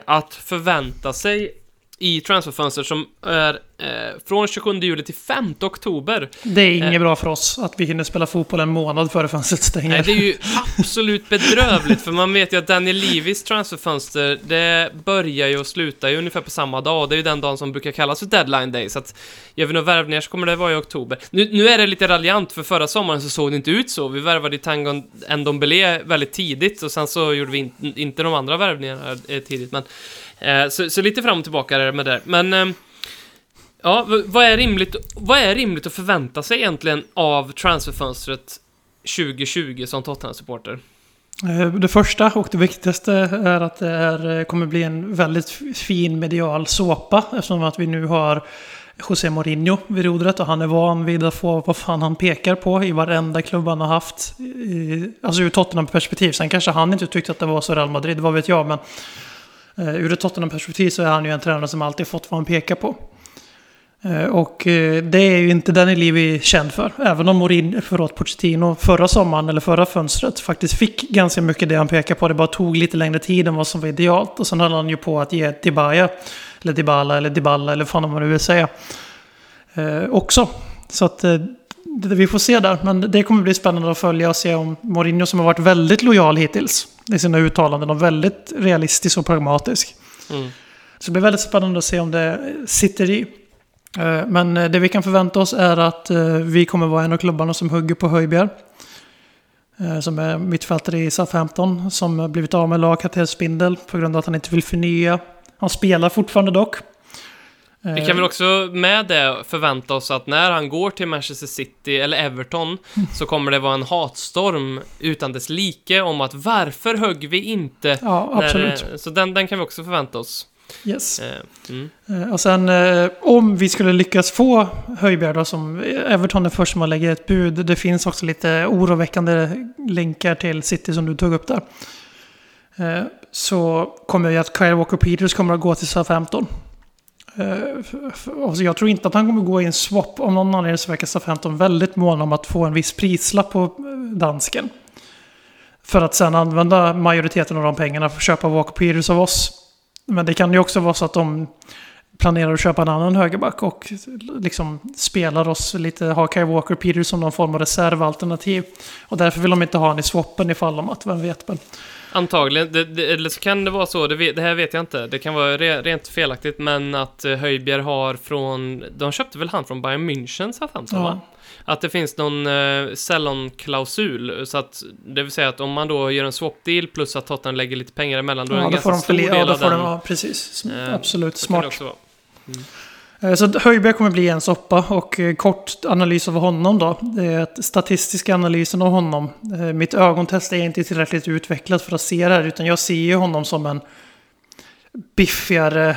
att förvänta sig i transferfönster som är från 27 juli till 5 oktober. Det är inget bra för oss att vi hinner spela fotboll en månad före fönstret stänger. Nej, det är ju absolut bedrövligt. För man vet ju att Daniel Levis transferfönster, det börjar ju och slutar ju ungefär på samma dag. Det är ju den dagen som brukar kallas för deadline day. Så att gör vi några värvningar så kommer det vara i oktober. Nu är det lite raljant, för förra sommaren så såg det inte ut så. Vi värvade Tanguy Ndombélé väldigt tidigt, och sen så gjorde vi inte de andra värvningarna tidigt. Men så lite fram och tillbaka är det med det. Men ja, vad är rimligt att förvänta sig egentligen av transferfönstret 2020 som Tottenham-supporter? Det första och det viktigaste är att det kommer bli en väldigt fin medial såpa, eftersom att vi nu har José Mourinho vid rodret, och han är van vid att få vad fan han pekar på i varenda klubb han har haft alltså ur Tottenham-perspektiv. Sen kanske han inte tyckte att det var så Real Madrid, vad vet jag, men ur ett Tottenham-perspektiv så är han ju en tränare som alltid fått vad han pekar på. Och det är ju inte den liv vi är känd för. Även om Pochettino förra sommaren eller förra fönstret faktiskt fick ganska mycket det han pekar på. Det bara tog lite längre tid än vad som var idealt. Och sen höll han ju på att ge Dybala eller fan om man nu vill säga också. Så att vi får se där. Men det kommer bli spännande att följa och se om Mourinho, som har varit väldigt lojal hittills i sina uttalanden och väldigt realistisk och pragmatisk. Mm. Så det blir väldigt spännande att se om det sitter i. Men det vi kan förvänta oss är att vi kommer vara en av klubbarna som hugger på Højbjerg, som är mittfältare i Southampton, som blivit av med lagkaptensbindeln på grund av att han inte vill förnya. Han spelar fortfarande dock. Vi kan väl också med det förvänta oss att när han går till Manchester City eller Everton så kommer det vara en hatstorm utan dess like om att varför högg vi inte? Ja, absolut. Så den kan vi också förvänta oss. Yes. Och sen om vi skulle lyckas få Højbjerg då, som Everton är först som har lägger ett bud. Det finns också lite oroväckande länkar till City som du tog upp där. Så kommer ju att Kyle Walker-Peters kommer att gå till Southampton. Alltså jag tror inte att han kommer gå i en swap. Om någon anledning så verkar Southampton väldigt mån om att få en viss prislapp på dansken, för att sen använda majoriteten av de pengarna för att köpa Walker-Peters av oss. Men det kan ju också vara så att de planerar att köpa en annan högerback och liksom spelar oss lite, har Kyle Walker-Peters som någon form av reservalternativ. Och därför vill de inte ha en i swappen ifall de att, vem vet. Men antagligen, eller så kan det vara så, det här vet jag inte. Det kan vara rent felaktigt, men att Højbjerg har från, de köpte väl han från Bayern München, så att va? Att det finns någon säljonklausul, så att det vill säga att om man då gör en swap-deal plus att Tottenham lägger lite pengar emellan, då är det en ganska stor del av den. Ja, precis. Absolut, smart. Så Højbjerg kommer bli en soppa, och kort analys av honom då. Det är att statistiska analysen av honom, mitt ögontest är inte tillräckligt utvecklat för att se det här, utan jag ser ju honom som en biffigare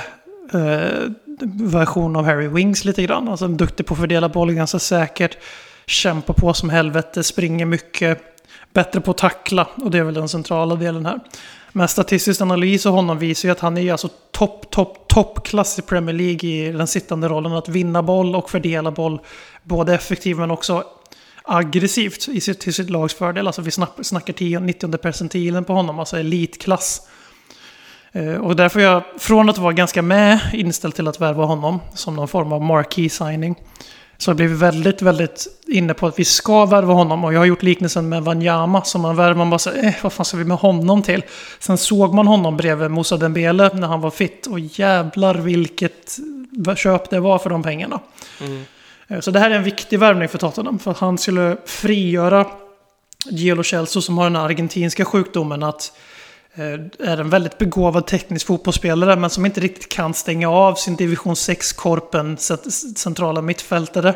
version av Harry Wings lite grann. Alltså duktig på att fördela boll, ganska säkert, kämpar på som helvete, springer mycket, bättre på att tackla, och det är väl den centrala delen här. Men statistisk analys av honom visar ju att han är alltså toppklass i Premier League i den sittande rollen att vinna boll och fördela boll, både effektivt men också aggressivt i till sitt lags fördel. Alltså vi snackar 90:e percentilen på honom, alltså elitklass. Och därför jag från att vara ganska med inställd till att värva honom som någon form av marquee signing, så blev vi väldigt, väldigt inne på att vi ska värva honom. Och jag har gjort liknelsen med Wanyama, som man värvar, man bara så vad fan ska vi med honom till? Sen såg man honom bredvid Moussa Dembélé när han var fit, och jävlar vilket köp det var för de pengarna. Så det här är en viktig värvning för Tottenham, för att han skulle frigöra Giovani Lo Celso, som har den argentinska sjukdomen att är en väldigt begåvad teknisk fotbollsspelare, men som inte riktigt kan stänga av sin division 6-korpen centrala mittfältare,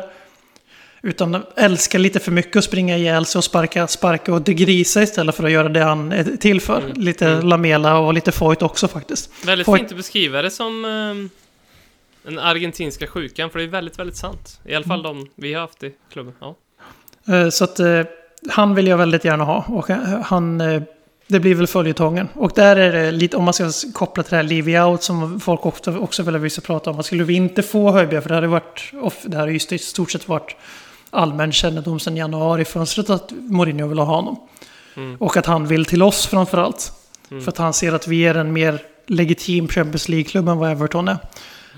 utan älskar lite för mycket att springa ihjäl sig och sparka och degrisa istället för att göra det han är till för. Lite Lamela och lite Foyt också faktiskt. Väldigt fint att beskriva det som den argentinska sjukan, för det är väldigt, väldigt sant. I alla fall de vi har haft i klubben. Ja. Så att han vill jag väldigt gärna ha, och det blir väl följetongen. Och där är det lite, om man ska koppla till det här leave out som folk ofta också vill prata om. Man skulle vi inte få Højbjerg, för det hade varit det här just i stort sett varit allmän kännedom sedan januari fönstret att Mourinho vill ha honom. Och att han vill till oss framförallt. För att han ser att vi är en mer legitim Champions League-klubb än vad Everton är.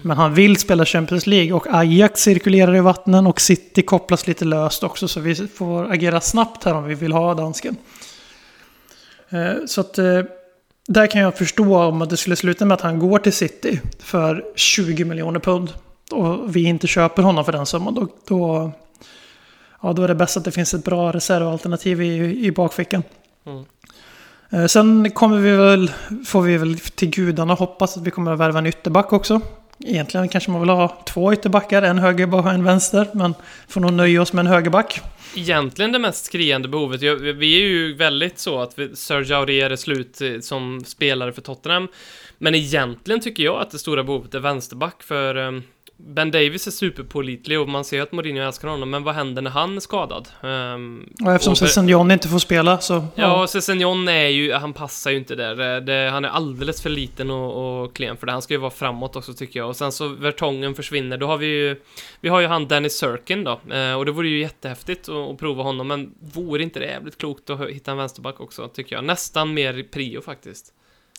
Men han vill spela Champions League och Ajax cirkulerar i vattnen och City kopplas lite löst också, så vi får agera snabbt här om vi vill ha dansken. Så att där kan jag förstå om att det skulle sluta med att han går till City för 20 miljoner pund och vi inte köper honom för den summan. Då är det bäst att det finns ett bra reservalternativ i bakfickan. Mm. Sen får vi väl till gudarna hoppas att vi kommer att värva en ytterback också. Egentligen kanske man vill ha två ytterbackar, en högerback och en vänster, men får nog nöja oss med en högerback. Egentligen det mest skriande behovet. Vi är ju väldigt så att Serge Aurier är slut som spelare för Tottenham, men egentligen tycker jag att det stora behovet är vänsterback, för Ben Davis är superpålitlig och man ser att Mourinho älskar honom, men vad händer när han är skadad? Och eftersom Sessegnon inte får spela så... Ja, Sessegnon är ju, han passar ju inte där. Han är alldeles för liten och klen för det. Han ska ju vara framåt också tycker jag. Och sen så Vertonghen försvinner. Då har vi har ju han Danny Sirkin då. Och det vore ju jättehäftigt att prova honom, men vore inte det jävligt klokt att hitta en vänsterback också tycker jag. Nästan mer prio faktiskt.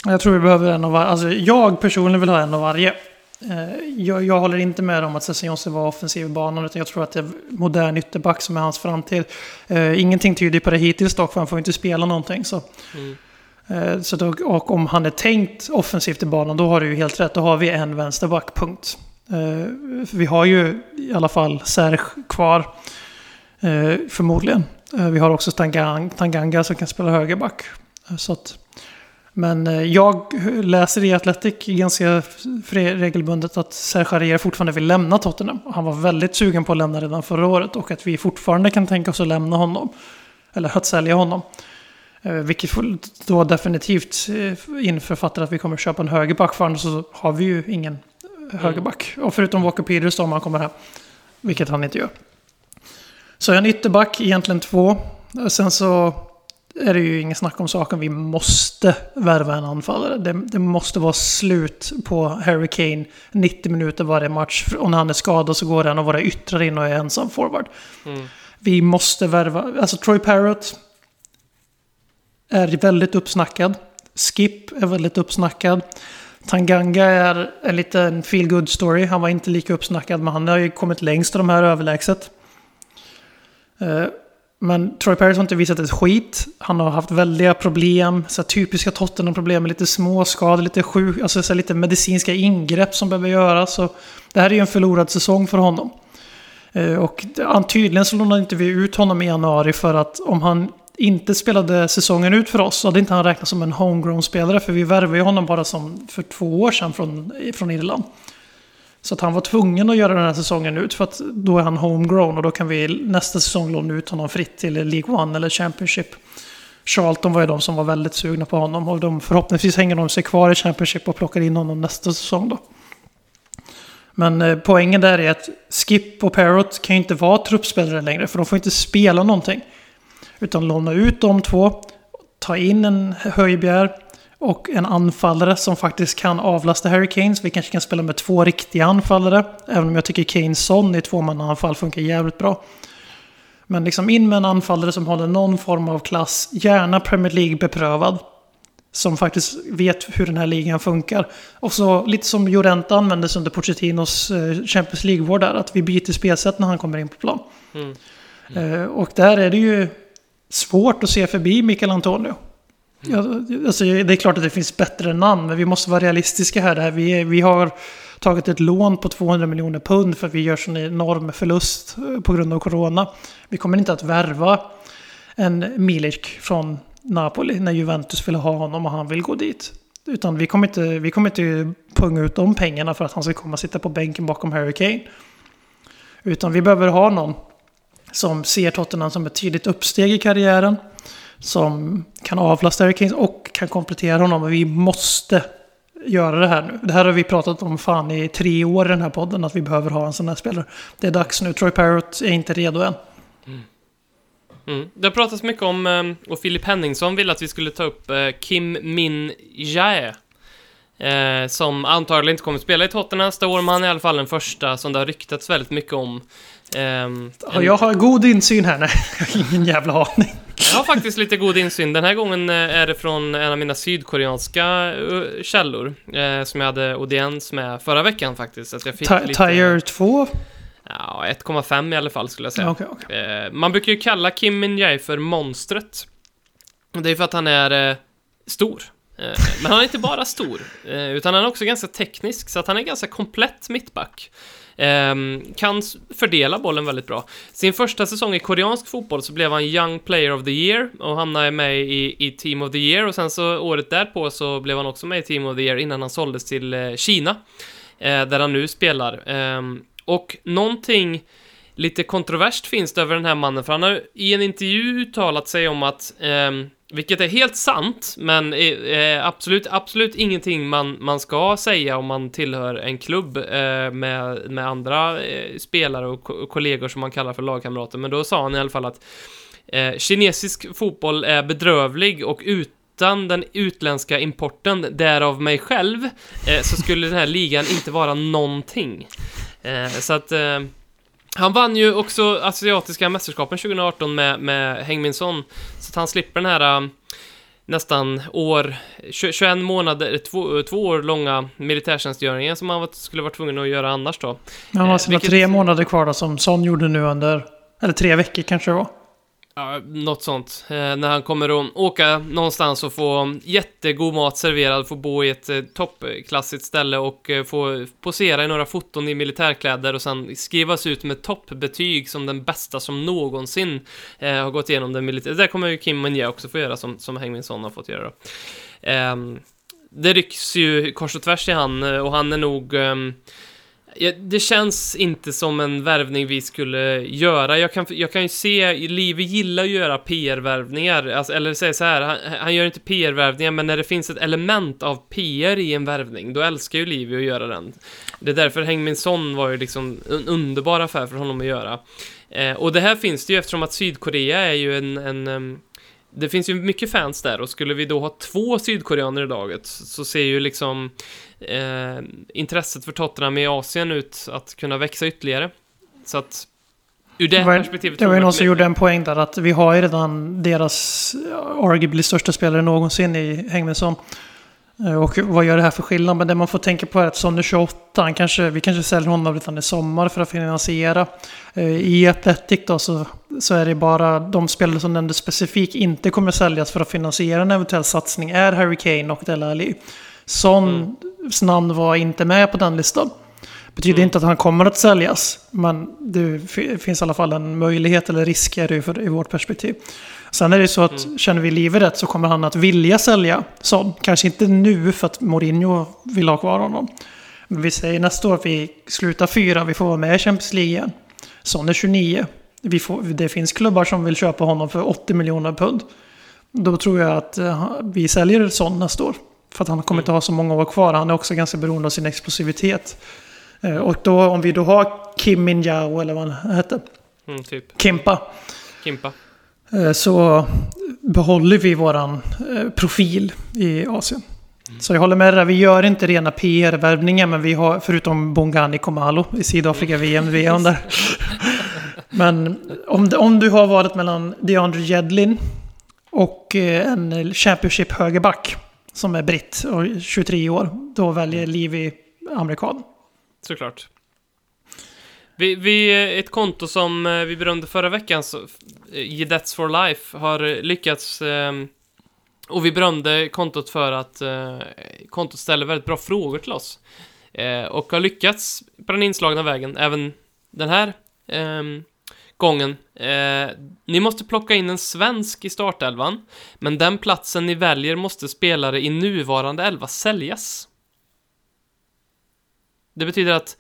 Jag tror vi behöver en av varje. Alltså jag personligen vill ha en av varje. Jag håller inte med om att Sessegnon ska vara offensiv i banan, utan jag tror att det är modern ytterback som är hans framtid. Ingenting tyder på det hittills dock, för han får inte spela någonting så. Mm. Så då, och om han är tänkt offensivt i banan, då har du ju helt rätt, då har vi en vänsterback, punkt. Vi har ju i alla fall Serge kvar förmodligen. Vi har också Tanganga som kan spela högerback, så att... Men jag läser i Athletic ganska regelbundet att Serge Aurier fortfarande vill lämna Tottenham. Han var väldigt sugen på att lämna redan förra året och att vi fortfarande kan tänka oss att lämna honom. Eller att sälja honom. Vilket då definitivt införfattar att vi kommer köpa en högerback, för så har vi ju ingen högerback. Och förutom Walker-Peters då, om han kommer hem. Vilket han inte gör. Så en ytterback, egentligen två. Sen så... är det ju ingen snack om saken. Vi måste värva en anfallare. Det måste vara slut på Harry Kane 90 minuter varje match. Och när han är skadad så går en av våra yttrar in och är ensam forward. Mm. Vi måste värva... Alltså Troy Parrott är väldigt uppsnackad. Skip är väldigt uppsnackad. Tanganga är en liten feel-good story. Han var inte lika uppsnackad, men han har ju kommit längst av de här överlägset. Men Troy Parrott har inte visat ett skit. Han har haft väldiga problem, så typiska Tottenham-problem med lite småskador, lite sjuk, alltså så lite medicinska ingrepp som behöver göras. Så det här är ju en förlorad säsong för honom. Och tydligen så lånade inte vi ut honom i januari, för att om han inte spelade säsongen ut för oss så hade inte han räknat som en homegrown-spelare, för vi värvade ju honom bara som för 2 år sedan från Irland. Så att han var tvungen att göra den här säsongen ut, för att då är han homegrown och då kan vi nästa säsong låna ut honom fritt till League One eller Championship. Charlton var ju de som var väldigt sugna på honom, och de förhoppningsvis hänger de sig kvar i Championship och plockar in honom nästa säsong då. Men poängen där är att Skip och Parrott kan ju inte vara truppspelare längre, för de får inte spela någonting. Utan låna ut de två, ta in en Højbjerg och en anfallare som faktiskt kan avlasta Harry Kane. Vi kanske kan spela med 2 riktiga anfallare, även om jag tycker Kane Son i 2-man-anfall funkar jävligt bra. Men liksom in med en anfallare som håller någon form av klass, gärna Premier League beprövad, som faktiskt vet hur den här ligan funkar. Och så lite som Llorente användes under Pochettinos Champions League-vård där, att vi byter spelsätt när han kommer in på plan. Mm. Mm. Och där är det ju svårt att se förbi Michail Antonio. Ja, alltså det är klart att det finns bättre namn, men vi måste vara realistiska här. Vi har tagit ett lån på 200 miljoner pund för att vi gör sån enorm förlust på grund av corona. Vi kommer inte att värva en Milik från Napoli när Juventus vill ha honom och han vill gå dit. Utan vi kommer inte punga ut de pengarna för att han ska komma och sitta på bänken bakom Harry Kane. Utan vi behöver ha någon som ser Tottenham som ett tidigt uppsteg i karriären, som kan avlasta Harry Kane och kan komplettera honom. Men vi måste göra det här nu. Det här har vi pratat om fan i 3 år i den här podden, att vi behöver ha en sån här spelare. Det är dags nu. Troy Parrott är inte redo än. Mm. Mm. Det har pratats mycket om, och Philip Henningsson ville att vi skulle ta upp Kim Min Jae, som antagligen inte kommer att spela i Tottenham nästa år, men han är i alla fall den första som det har ryktats väldigt mycket om. Jag har god insyn här. Nej, jag har ingen jävla aning. Jag har faktiskt lite god insyn. Den här gången är det från en av mina sydkoreanska källor som jag hade audiens med förra veckan faktiskt. Att jag fick lite... Tire 2? Ja, 1,5 i alla fall skulle jag säga. Okay. Man brukar ju kalla Kim Min-jae för monstret. Det är för att han är stor. Men han är inte bara stor, utan han är också ganska teknisk. Så att han är ganska komplett mittback. Kan fördela bollen väldigt bra. Sin första säsong i koreansk fotboll så blev han Young Player of the Year och hamnade med i Team of the Year. Och sen så året därpå så blev han också med i Team of the Year innan han såldes till Kina, där han nu spelar. Och någonting lite kontroverst finns det över den här mannen, för han har i en intervju uttalat sig om att vilket är helt sant, men absolut ingenting man ska säga om man tillhör en klubb med andra spelare och kollegor som man kallar för lagkamrater. Men då sa han i alla fall att kinesisk fotboll är bedrövlig och utan den utländska importen, därav mig själv, så skulle den här ligan inte vara någonting. Så att... han vann ju också asiatiska mästerskapen 2018 med Heng Min Son, så att han slipper den här nästan 21 månader, två år långa militärtjänstgöringen som han skulle vara tvungen att göra annars då. Han har sina 3 månader kvar då, som Son gjorde nu under, eller 3 veckor kanske det var. Ja, något sånt. När han kommer att åka någonstans och få jättegod mat serverad, få bo i ett toppklassigt ställe och få posera i några foton i militärkläder och sen skrivas ut med toppbetyg som den bästa som någonsin har gått igenom den militära. Där kommer ju Kim Min-jae också få göra som Heng Min Son har fått göra då. Det rycks ju kors och tvärs i han, och han är nog... det känns inte som en värvning vi skulle göra. Jag kan ju se, Liv gillar att göra PR-värvningar, alltså, eller säga så här, han gör inte PR-värvningar, men när det finns ett element av PR i en värvning, då älskar ju Liv att göra den. Det är därför Heng Min Son var ju liksom en underbar affär för honom att göra. Och det här finns det ju eftersom att Sydkorea är ju det finns ju mycket fans där, och skulle vi då ha 2 sydkoreaner i laget så ser ju liksom intresset för Tottenham i Asien ut att kunna växa ytterligare. Så att ur det perspektivet... Det var ju någon som gjorde en poäng där att vi har ju redan deras arguably största spelare någonsin i Heng Min Son. Och vad gör det här för skillnad? Men det man får tänka på är att Son är 28. Vi kanske säljer honom redan i sommar för att finansiera. I Athletic då så är det bara de spelare som nämndes specifikt inte kommer säljas för att finansiera en eventuell satsning är Harry Kane och Dele Alli. Sons namn var inte med på den listan. Betyder inte att han kommer att säljas, men det finns i alla fall en möjlighet, eller risk är det i vårt perspektiv. Sen är det så att känner vi Livet rätt så kommer han att vilja sälja Son. Kanske inte nu för att Mourinho vill ha kvar honom. Men vi säger nästa år att vi slutar 4, vi får vara med i Champions League igen. Son är 29. Det finns klubbar som vill köpa honom för 80 miljoner pund. Då tror jag att vi säljer Son nästa år. För att han kommer inte ha så många år kvar. Han är också ganska beroende av sin explosivitet. Och då, om vi då har Kim Min-jae eller vad han heter, typ. Kimpa. Så behåller vi våran profil i Asien. Så jag håller med där. Vi gör inte rena PR-värvningar, men vi har, förutom Bongani Komalo i Sydafrika VM, vi är där. Men om du har varit mellan DeAndre Jedlin och en Championship högerback som är britt och 23 år, då väljer Livi amerikan. Såklart. Ett konto som vi berömde förra veckan, That's for Life, har lyckats, och vi berömde kontot för att kontot ställer väldigt bra frågor till oss, och har lyckats på den inslagna vägen även den här gången. Ni måste plocka in en svensk i startelvan, men den platsen ni väljer måste spelare i nuvarande elva säljas. Det betyder att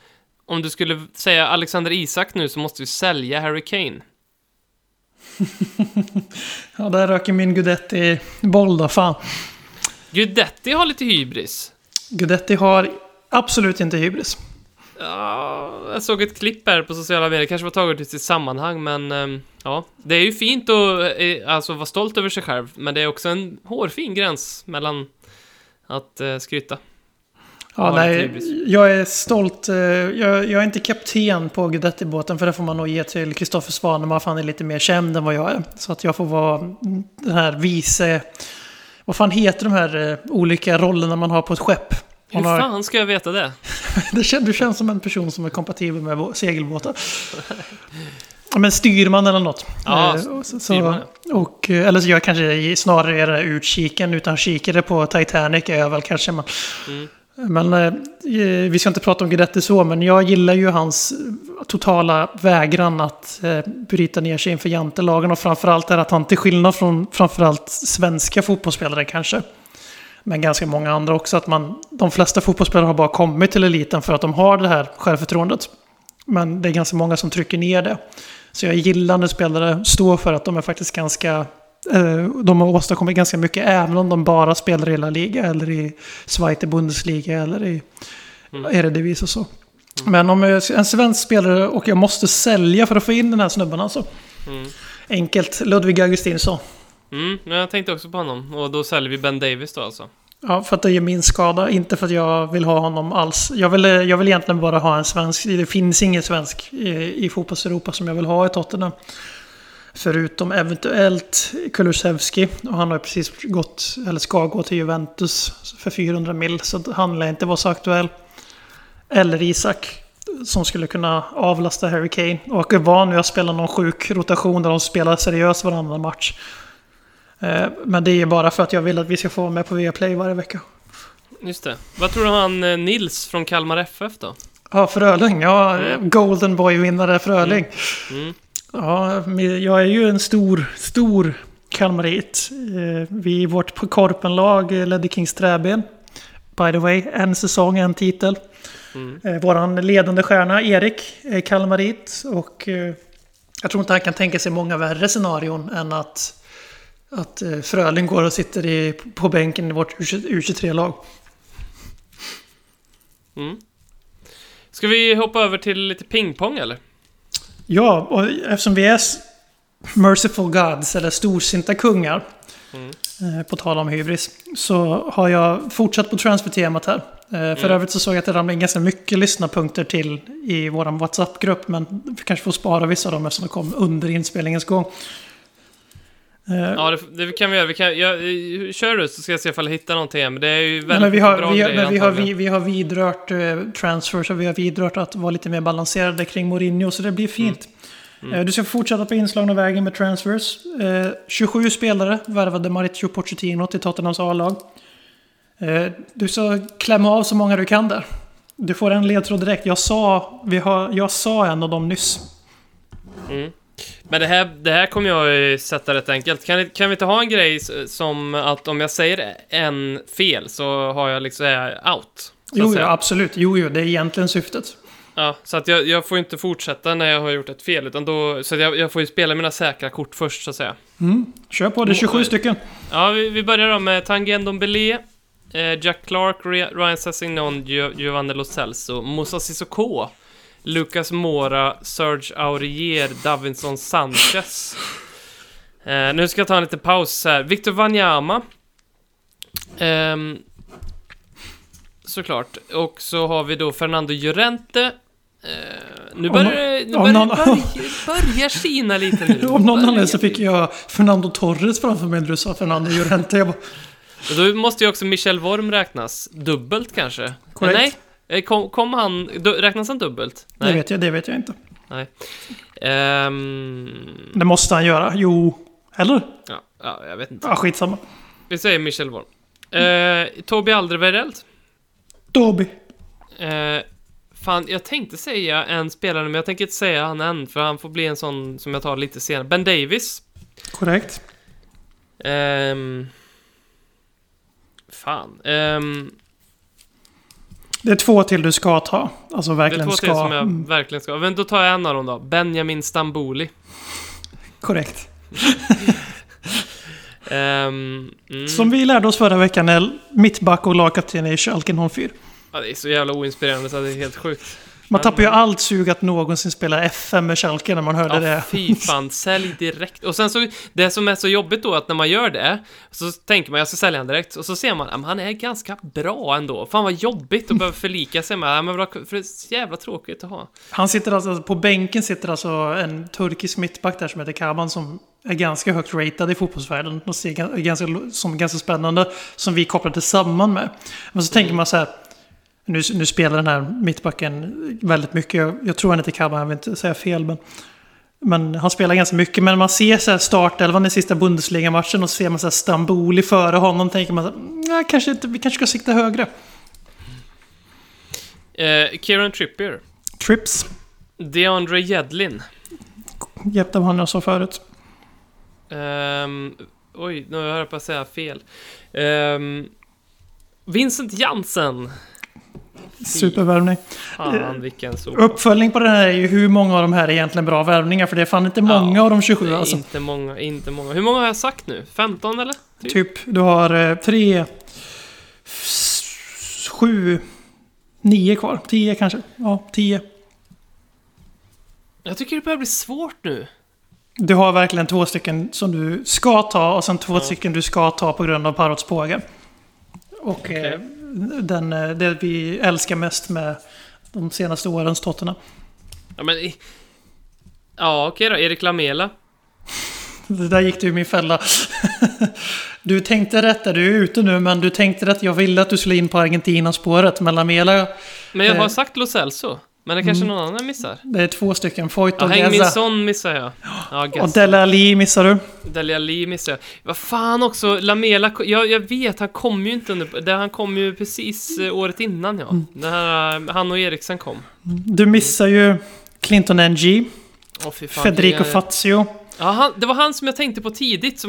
om du skulle säga Alexander Isak nu så måste vi sälja Harry Kane. Ja, där röker min Gudetti boll då, fan. Gudetti har lite hybris. Gudetti har absolut inte hybris. Ja, jag såg ett klipp här på sociala medier, kanske var taget i sitt sammanhang, men ja, det är ju fint att alltså vara stolt över sig själv, men det är också en hårfin gräns mellan att skryta. Ja, nej, jag är stolt. Jag är inte kapten på Gudetti-båten, för det får man nog ge till Kristoffer Svanemar, för han är lite mer känd än vad jag är. Så att jag får vara den här vice... Vad fan heter de här olika rollerna man har på ett skepp? Hur fan ska jag veta det? Du känns som en person som är kompatibel med segelbåtar. Men styrman eller något. Ja, styrman. Eller så jag kanske snarare är utkiken, utan kikare på Titanic är jag väl kanske. Men vi ska inte prata om Guidetti så, men jag gillar ju hans totala vägran att bryta ner sig inför jantelagen, och framförallt är att han, till skillnad från framförallt svenska fotbollsspelare kanske, men ganska många andra också, att de flesta fotbollsspelare har bara kommit till eliten för att de har det här självförtroendet. Men det är ganska många som trycker ner det. Så jag gillar när spelare står för att de är faktiskt ganska... de har åstadkommit ganska mycket, även om de bara spelar i hela liga eller i Zweite Bundesliga eller i Eredivisie och så. Men om jag är en svensk spelare och jag måste sälja för att få in den här snubben, alltså. Enkelt, Ludvig Augustinsson. Jag tänkte också på honom, och då säljer vi Ben Davis då, alltså. Ja, för att det är min skada, inte för att jag vill ha honom alls. Jag vill egentligen bara ha en svensk. Det finns ingen svensk i fotbolls-Europa som jag vill ha i Tottenham, förutom eventuellt Kulusevski, och han har precis gått, eller ska gå, till Juventus för 400 mil, så han lär inte vara så aktuell. Eller Isak, som skulle kunna avlasta Harry Kane, och är van nu att spela någon sjuk rotation där de spelar seriöst varannan match. Men det är bara för att jag vill att vi ska få vara med på Viaplay varje vecka. Just det. Vad tror du han Nils från Kalmar FF då? Ja, Fröling. Ja, Golden Boy-vinnare Fröling. Ja, jag är ju en stor kalmarit. Vi i vårt korpenlag ledde Kings Träben. By the way, en säsong, en titel. Vår ledande stjärna Erik är kalmarit, och jag tror inte han kan tänka sig många värre scenarion än att Fröling går och sitter på bänken i vårt U23-lag. Ska vi hoppa över till lite pingpong eller? Ja, och eftersom vi är merciful gods, eller storsinta kungar, på tal om hybris, så har jag fortsatt på transfertemat här. För övrigt så såg jag att det ramlade in ganska mycket lyssnarpunkter till i vår WhatsApp-grupp, men vi kanske får spara vissa av dem eftersom de kom under inspelningens gång. Ja, det kan vi göra. Kör du, så ska jag se ifall jag hittar någonting. Men det är ju väldigt vi har vidrört transfers, och vi har vidrört att vara lite mer balanserade kring Mourinho, så det blir fint. Du ska fortsätta på inslagna vägen med transfers. 27 spelare värvade Mauricio Pochettino till Tottenhams A-lag. Du ska klämma av så många du kan där. Du får en ledtråd direkt. Jag sa en av dem nyss. Men det här kommer jag sätta rätt enkelt. Kan vi inte ha en grej som att om jag säger en fel så har jag liksom out? Jo, absolut. Jo, det är egentligen syftet. Ja, så att jag får inte fortsätta när jag har gjort ett fel, utan då, så att jag får ju spela mina säkra kort först, så att säga. Kör på, det är 27 stycken. Ja, vi börjar då med Tanguy Ndombélé, Jack Clark, Ryan Sessegnon, Giovani Lo Celso, Moussa Sissoko, Lucas Moura, Serge Aurier, Davinson Sanchez. Nu ska jag ta en liten paus här. Victor Wanyama. Såklart. Och så har vi då Fernando Llorente. Nu börjar Kina lite nu. Om någon annan så fick jag Fernando Torres framför mig när du sa Fernando Llorente. Då måste ju också Michel Worm räknas. Dubbelt kanske. Correct. Nej. Kom han, räknas han dubbelt? Nej. Det vet jag inte. Nej. Det måste han göra. Jo, eller? Ja, jag vet inte. Ja, skitsamma. Vi säger Michel Worm. Toby Alderweireld. Toby. Fan, jag tänkte säga en spelare, men jag tänker inte säga han än, för han får bli en sån som jag tar lite senare. Ben Davis. Korrekt. Det är två till du ska ta. Alltså verkligen ska. Det är två till som jag verkligen ska. Men då tar jag en av dem då. Benjamin Stambouli. Korrekt. Som vi lärde oss förra veckan är mittback och lagkapten i Schalke 04. Ja, det är så jävla oinspirerande så det är helt sjukt. Man tappar ju allt sug att någonsin spela FM med Schalke när man hörde det. Fy fan, sälj direkt. Och sen så, det som är så jobbigt då att när man gör det så tänker man, jag ska sälja han direkt. Och så ser man, han är ganska bra ändå. Fan vad jobbigt att behöva förlika sig med. Men för det är jävla tråkigt att ha. Han sitter alltså, på bänken sitter alltså en turkisk mittback där som heter Kaban som är ganska högt ratad i fotbollsvärlden och ser ganska spännande som vi kopplade samman med. Men så tänker man så här, nu spelar den här mittbacken väldigt mycket. Jag tror han heter Kaban, jag vill inte säga fel, men han spelar ganska mycket. Men man ser så här startelvan i sista Bundesliga-matchen och ser man så här Stambouli före honom, tänker man så här, vi kanske ska sikta högre. Kieran Trippier. Trips. DeAndre Jedlin. Hjälpte han jag sa förut. Oj, nu hörde jag på att säga fel. Vincent Jansen. Supervärvning. Uppföljning på den här är ju hur många av de här är egentligen bra värvningar, för det är fan inte många av de 27 alltså. Inte många. Hur många har jag sagt nu? 15 eller? Typ du har 3, 7, 9 kvar. 10 kanske. Ja, 10. Jag tycker det börjar bli svårt nu. Du har verkligen 2 stycken som du ska ta och sen 2 stycken du ska ta på grund av Parots påge. Och okay. Det vi älskar mest med de senaste årens Tottenham. Okej då. Erik Lamela. Det där gick du i min fälla. Du tänkte rätt där, du är ute nu, men du tänkte rätt. Jag ville att du skulle in på Argentinas spåret med Lamela. Men jag har sagt Lo Celso. Men det kanske någon annan missar. Det är 2 stycken. Foyt och Gaza. Hängminsson missar jag. Ja, och Dele Alli missar du. Dele Alli missar jag. Vad fan också. Lamela. Jag vet, han kom ju inte under... Han kom ju precis året innan, ja. När han och Eriksen kom. Du missar ju Clinton NG. Federico Fazio. Ja, det var han som jag tänkte på tidigt.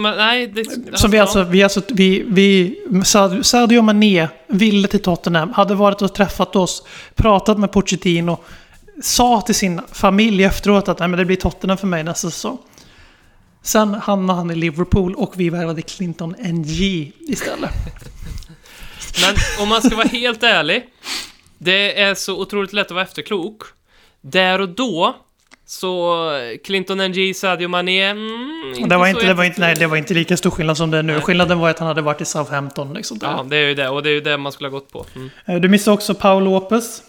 Sadio Mané ville till Tottenham, hade varit och träffat oss, pratat med Pochettino, sa till sin familj efteråt att nej, men det blir Tottenham för mig nästa säsong. Sen hamnade han i Liverpool och vi värvade Clinton NG istället. Men om man ska vara helt ärlig, det är så otroligt lätt att vara efterklok. Där och då så Clinton NG, Sadio Mané, det var inte lika stor skillnad som det är nu. Skillnaden var att han hade varit i Southampton liksom. Ja, det är ju det, och det är ju det man skulle ha gått på. Du missade också Paul Lopez.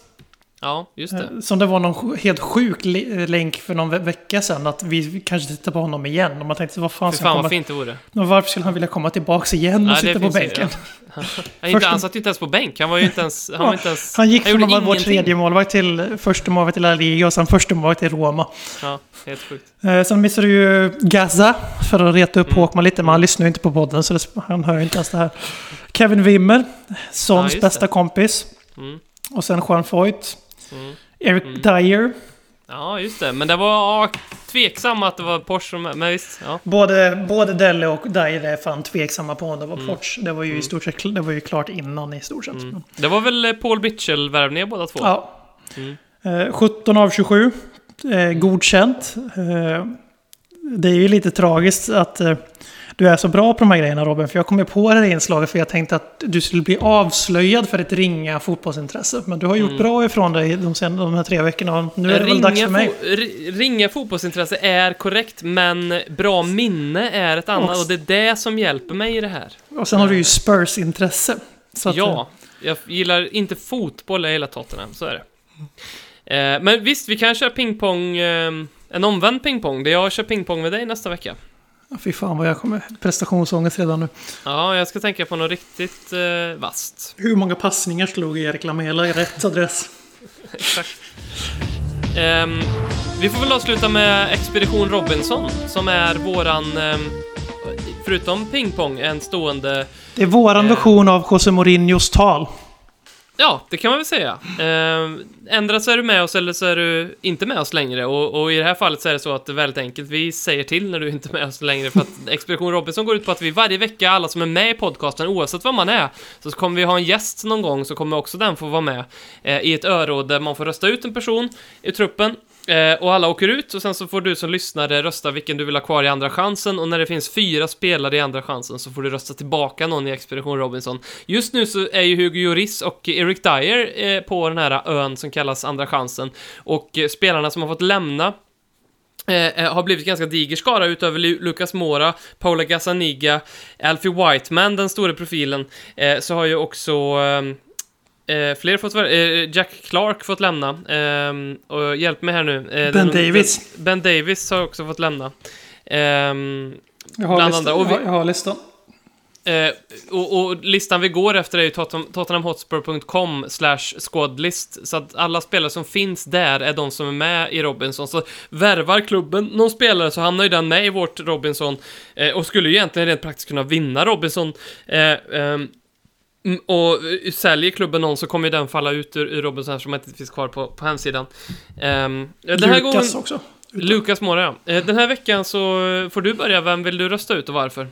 Ja, just det. Som det var någon helt sjuk länk för någon vecka sedan att vi kanske tittar på honom igen. Och man tänkte, vad fint det vore. Varför skulle han vilja komma tillbaka igen och sitta på bänken? Ja. Han satt ju inte ens på bänk. Han var ju inte ens... Han gick från vår tredje målvakt till första målvakt till La Liga och sen första målvakt till Roma. Ja, helt sjukt. Sen missade du ju Gaza för att reta upp Håkman lite, men han lyssnar ju inte på podden så han hör ju inte ens det här. Kevin Wimmer, Sons bästa kompis. Och sen Juan Foyt. Eric Dyer. Ja, just det. Men det var tveksamma att det var Porsche. Men visst, ja. Både Delle och Dyer är fan tveksamma på om det var Porsche. Det var ju i stort sett klart innan i stort sett. Det var väl Paul Mitchell-värvningen båda två? Ja. 17 av 27. Godkänt. Det är ju lite tragiskt att... Du är så bra på de här grejerna, Robin, för jag kom på det inslaget för jag tänkte att du skulle bli avslöjad för ett ringa fotbollsintresse. Men du har gjort bra ifrån dig de här 3 veckorna. Nu är det väl dags för mig. Ringa fotbollsintresse är korrekt, men bra minne är ett annat och det är det som hjälper mig i det här. Och sen har du ju Spurs-intresse. Så att, jag gillar inte fotboll, jag gillar Tottenham, så är det. Men visst, vi kan köra pingpong, en omvänd pingpong, där jag kör pingpong med dig nästa vecka. Fy fan vad jag kommer prestationsångest redan nu. Ja, jag ska tänka på något riktigt vast. Hur många passningar slog Erik Lamela i rätt adress? Exakt. Vi får väl avsluta med Expedition Robinson, som är våran, förutom pingpong, en stående... Det är våran version av José Mourinhos tal. Ja, det kan man väl säga. Ändra så är du med oss eller så är du inte med oss längre. Och i det här fallet så är det så att det är väldigt enkelt. Vi säger till när du inte är med oss längre. För att Expedition Robinson går ut på att vi varje vecka, alla som är med i podcasten, oavsett vad man är, så kommer vi ha en gäst någon gång, så kommer också den få vara med i ett öråd där man får rösta ut en person i truppen. Och alla åker ut, och sen så får du som lyssnare rösta vilken du vill ha kvar i andra chansen. Och när det finns 4 spelare i andra chansen så får du rösta tillbaka någon i Expedition Robinson. Just nu så är ju Hugo Lloris och Eric Dier på den här ön som kallas andra chansen. Och spelarna som har fått lämna har blivit ganska diger skara, utöver Lucas Moura, Paula Gazzaniga, Alfie Whiteman, den stora profilen, så har ju också fler fått Jack Clark fått lämna, och hjälp mig här nu, Ben Davis Ben Davis har också fått lämna, jag har listan. Och listan vi går efter är ju tottenhamhotspur.com/squadlist, så att alla spelare som finns där är de som är med i Robinson. Så värvar klubben någon spelare så hamnar ju den med i vårt Robinson, och skulle ju egentligen rent praktiskt kunna vinna Robinson. Och säljer klubben någon så kommer ju den falla ut ur Robinson, eftersom det inte finns kvar på hemsidan. Lukas också. Lukas Moura, ja. Den här veckan så får du börja. Vem vill du rösta ut och varför?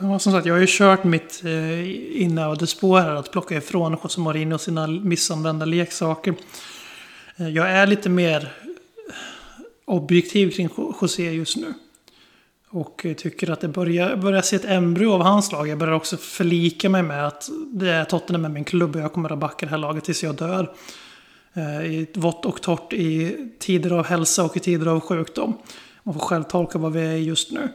Ja, som sagt, jag har ju kört mitt inödespår här att plocka ifrån José Mourinho och sina missanvända leksaker. Jag är lite mer objektiv kring José just nu. Och tycker att det börjar se ett embryo av hans lag. Jag börjar också förlika mig med att det är Tottenham med min klubb och jag kommer att backa det här laget tills jag dör. I vått och torrt, i tider av hälsa och i tider av sjukdom. Man får själv tolka vad vi är just nu.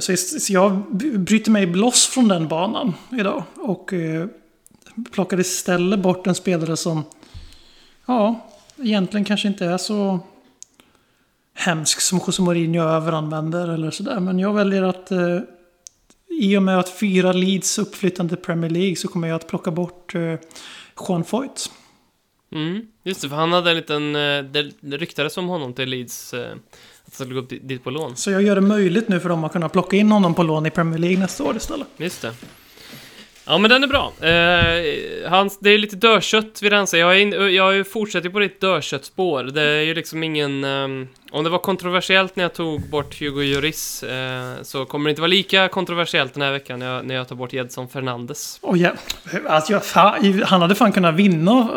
Så jag bryter mig loss från den banan idag. Och plockar istället bort en spelare som egentligen kanske inte är så hemsk som José Mourinho överanvänder eller sådär. Men jag väljer att i och med att 4 Leeds uppflyttande Premier League så kommer jag att plocka bort Juan Foyt. Mm, just det, för han hade en liten... Det ryktades om honom till Leeds... gå upp dit på lån. Så jag gör det möjligt nu för dem att kunna plocka in honom på lån i Premier League nästa år istället. Just det. Ja, men den är bra. Det är lite dörrkött vid den. Jag fortsätter på ditt dörrköttspår. Det är ju liksom ingen... om det var kontroversiellt när jag tog bort Hugo Lloris, så kommer det inte vara lika kontroversiellt den här veckan när jag tar bort Jedson Fernandes. Han hade fan kunnat vinna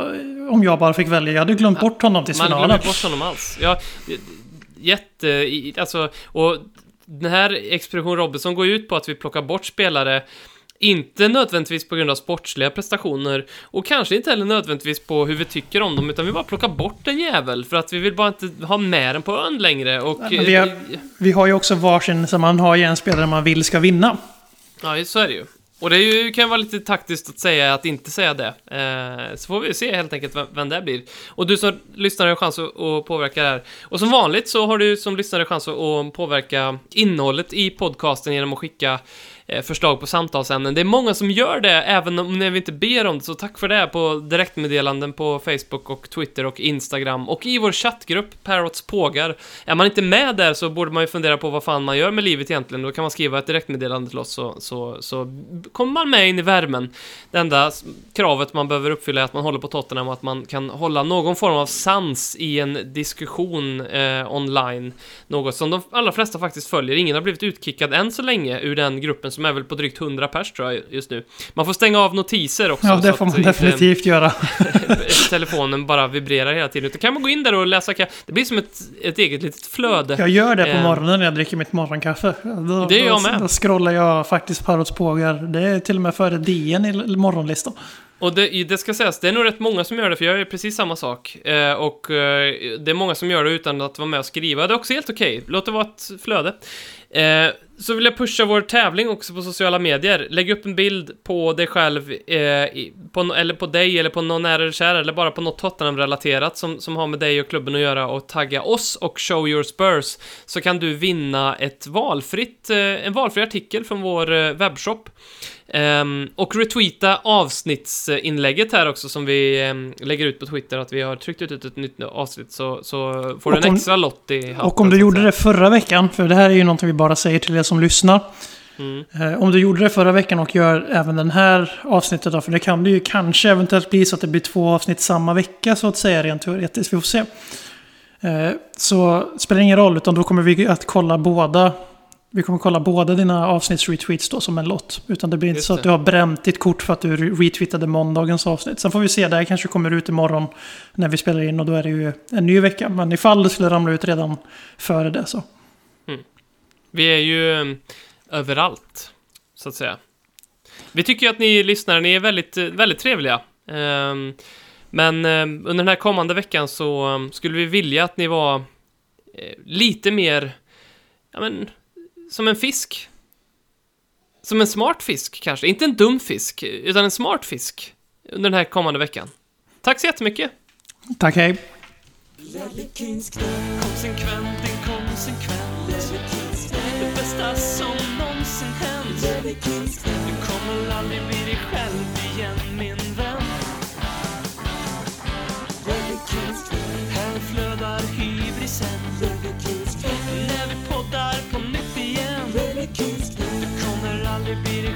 om jag bara fick välja. Jag hade glömt bort honom till finalen. Man glömde bort honom alls. Och den här Expedition Robinson går ju ut på att vi plockar bort spelare, inte nödvändigtvis på grund av sportsliga prestationer och kanske inte heller nödvändigtvis på hur vi tycker om dem, utan vi bara plockar bort en jävel för att vi vill bara inte ha med den på ön längre. Och vi har ju också varsin, som man har ju en spelare man vill ska vinna. Ja, så är det ju. Och det kan vara lite taktiskt att inte säga det. Så får vi se helt enkelt vem det blir. Och du som lyssnare har chans att påverka det här. Och som vanligt så har du som lyssnare chans att påverka innehållet i podcasten genom att skicka förslag på samtalsämnen. Det är många som gör det, även om ni inte ber om det. Så tack för det på direktmeddelanden på Facebook och Twitter och Instagram. Och i vår chattgrupp, Parrots Pågar. Är man inte med där så borde man ju fundera på vad fan man gör med livet egentligen. Då kan man skriva ett direktmeddelande till oss, så kommer man med in i värmen. Det enda kravet man behöver uppfylla är att man håller på Tottenham och att man kan hålla någon form av sans i en diskussion online. Något som de allra flesta faktiskt följer. Ingen har blivit utkickad än så länge ur den gruppen som är väl på drygt 100 pers tror jag just nu. Man får stänga av notiser också. Ja, det får man definitivt göra. Telefonen bara vibrerar hela tiden. Då kan man gå in där och läsa. Det blir som ett eget litet flöde. Jag gör det på morgonen när jag dricker mitt morgonkaffe. Det är jag med. Då scrollar jag faktiskt Parrots Pågar. Det är till och med före DN i morgonlistan. Och det ska sägas, det är nog rätt många som gör det, för jag gör precis samma sak. Och det är många som gör det utan att vara med och skriva. Det är också helt okej. Låt det vara ett flöde. Så vill jag pusha vår tävling också på sociala medier. Lägg upp en bild på dig själv, eller på dig, eller på någon nära eller kär, eller bara på något Tottenham-relaterat som har med dig och klubben att göra, och tagga oss och Show Your Spurs, så kan du vinna en valfri artikel från vår webbshop. Och retweeta avsnittsinlägget här också, som vi lägger ut på Twitter, att vi har tryckt ut ett nytt avsnitt, så får du en extra lott i hatten. Och om du gjorde det förra veckan, för det här är ju någonting vi bara säger till er som lyssnar, om du gjorde det förra veckan och gör även den här avsnittet då, för det kan det ju kanske eventuellt bli så att det blir 2 avsnitt samma vecka, så att säga, rent teoretiskt, vi får se, så spelar det ingen roll, utan då kommer vi att kolla båda Vi kommer kolla båda dina avsnittsretweets då som en lott. Utan det blir inte så att du har bränt ditt kort för att du retweetade måndagens avsnitt. Sen får vi se, det här kanske kommer ut imorgon när vi spelar in och då är det ju en ny vecka. Men ifall det skulle ramla ut redan före det så. Mm. Vi är ju överallt så att säga. Vi tycker att ni lyssnare, ni är väldigt, väldigt trevliga. Men under den här kommande veckan så skulle vi vilja att ni var lite mer, ja men, som en fisk. Som en smart fisk kanske. Inte en dum fisk, utan en smart fisk under den här kommande veckan. Tack så jättemycket. Tack, hej. Ledley King knä, konsekvent, inkonsekvent. Ledley King knä, det bästa som någonsin hänt. Ledley King knä, du kommer aldrig bli dig själv igen, min vän. Ledley King knä, här flödar hybrisen. Ledley King knä, när vi poddar på nytt igen. Ledley King knä, du kommer aldrig bli dig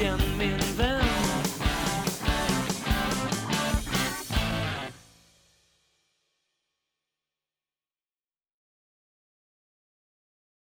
igen, min vän.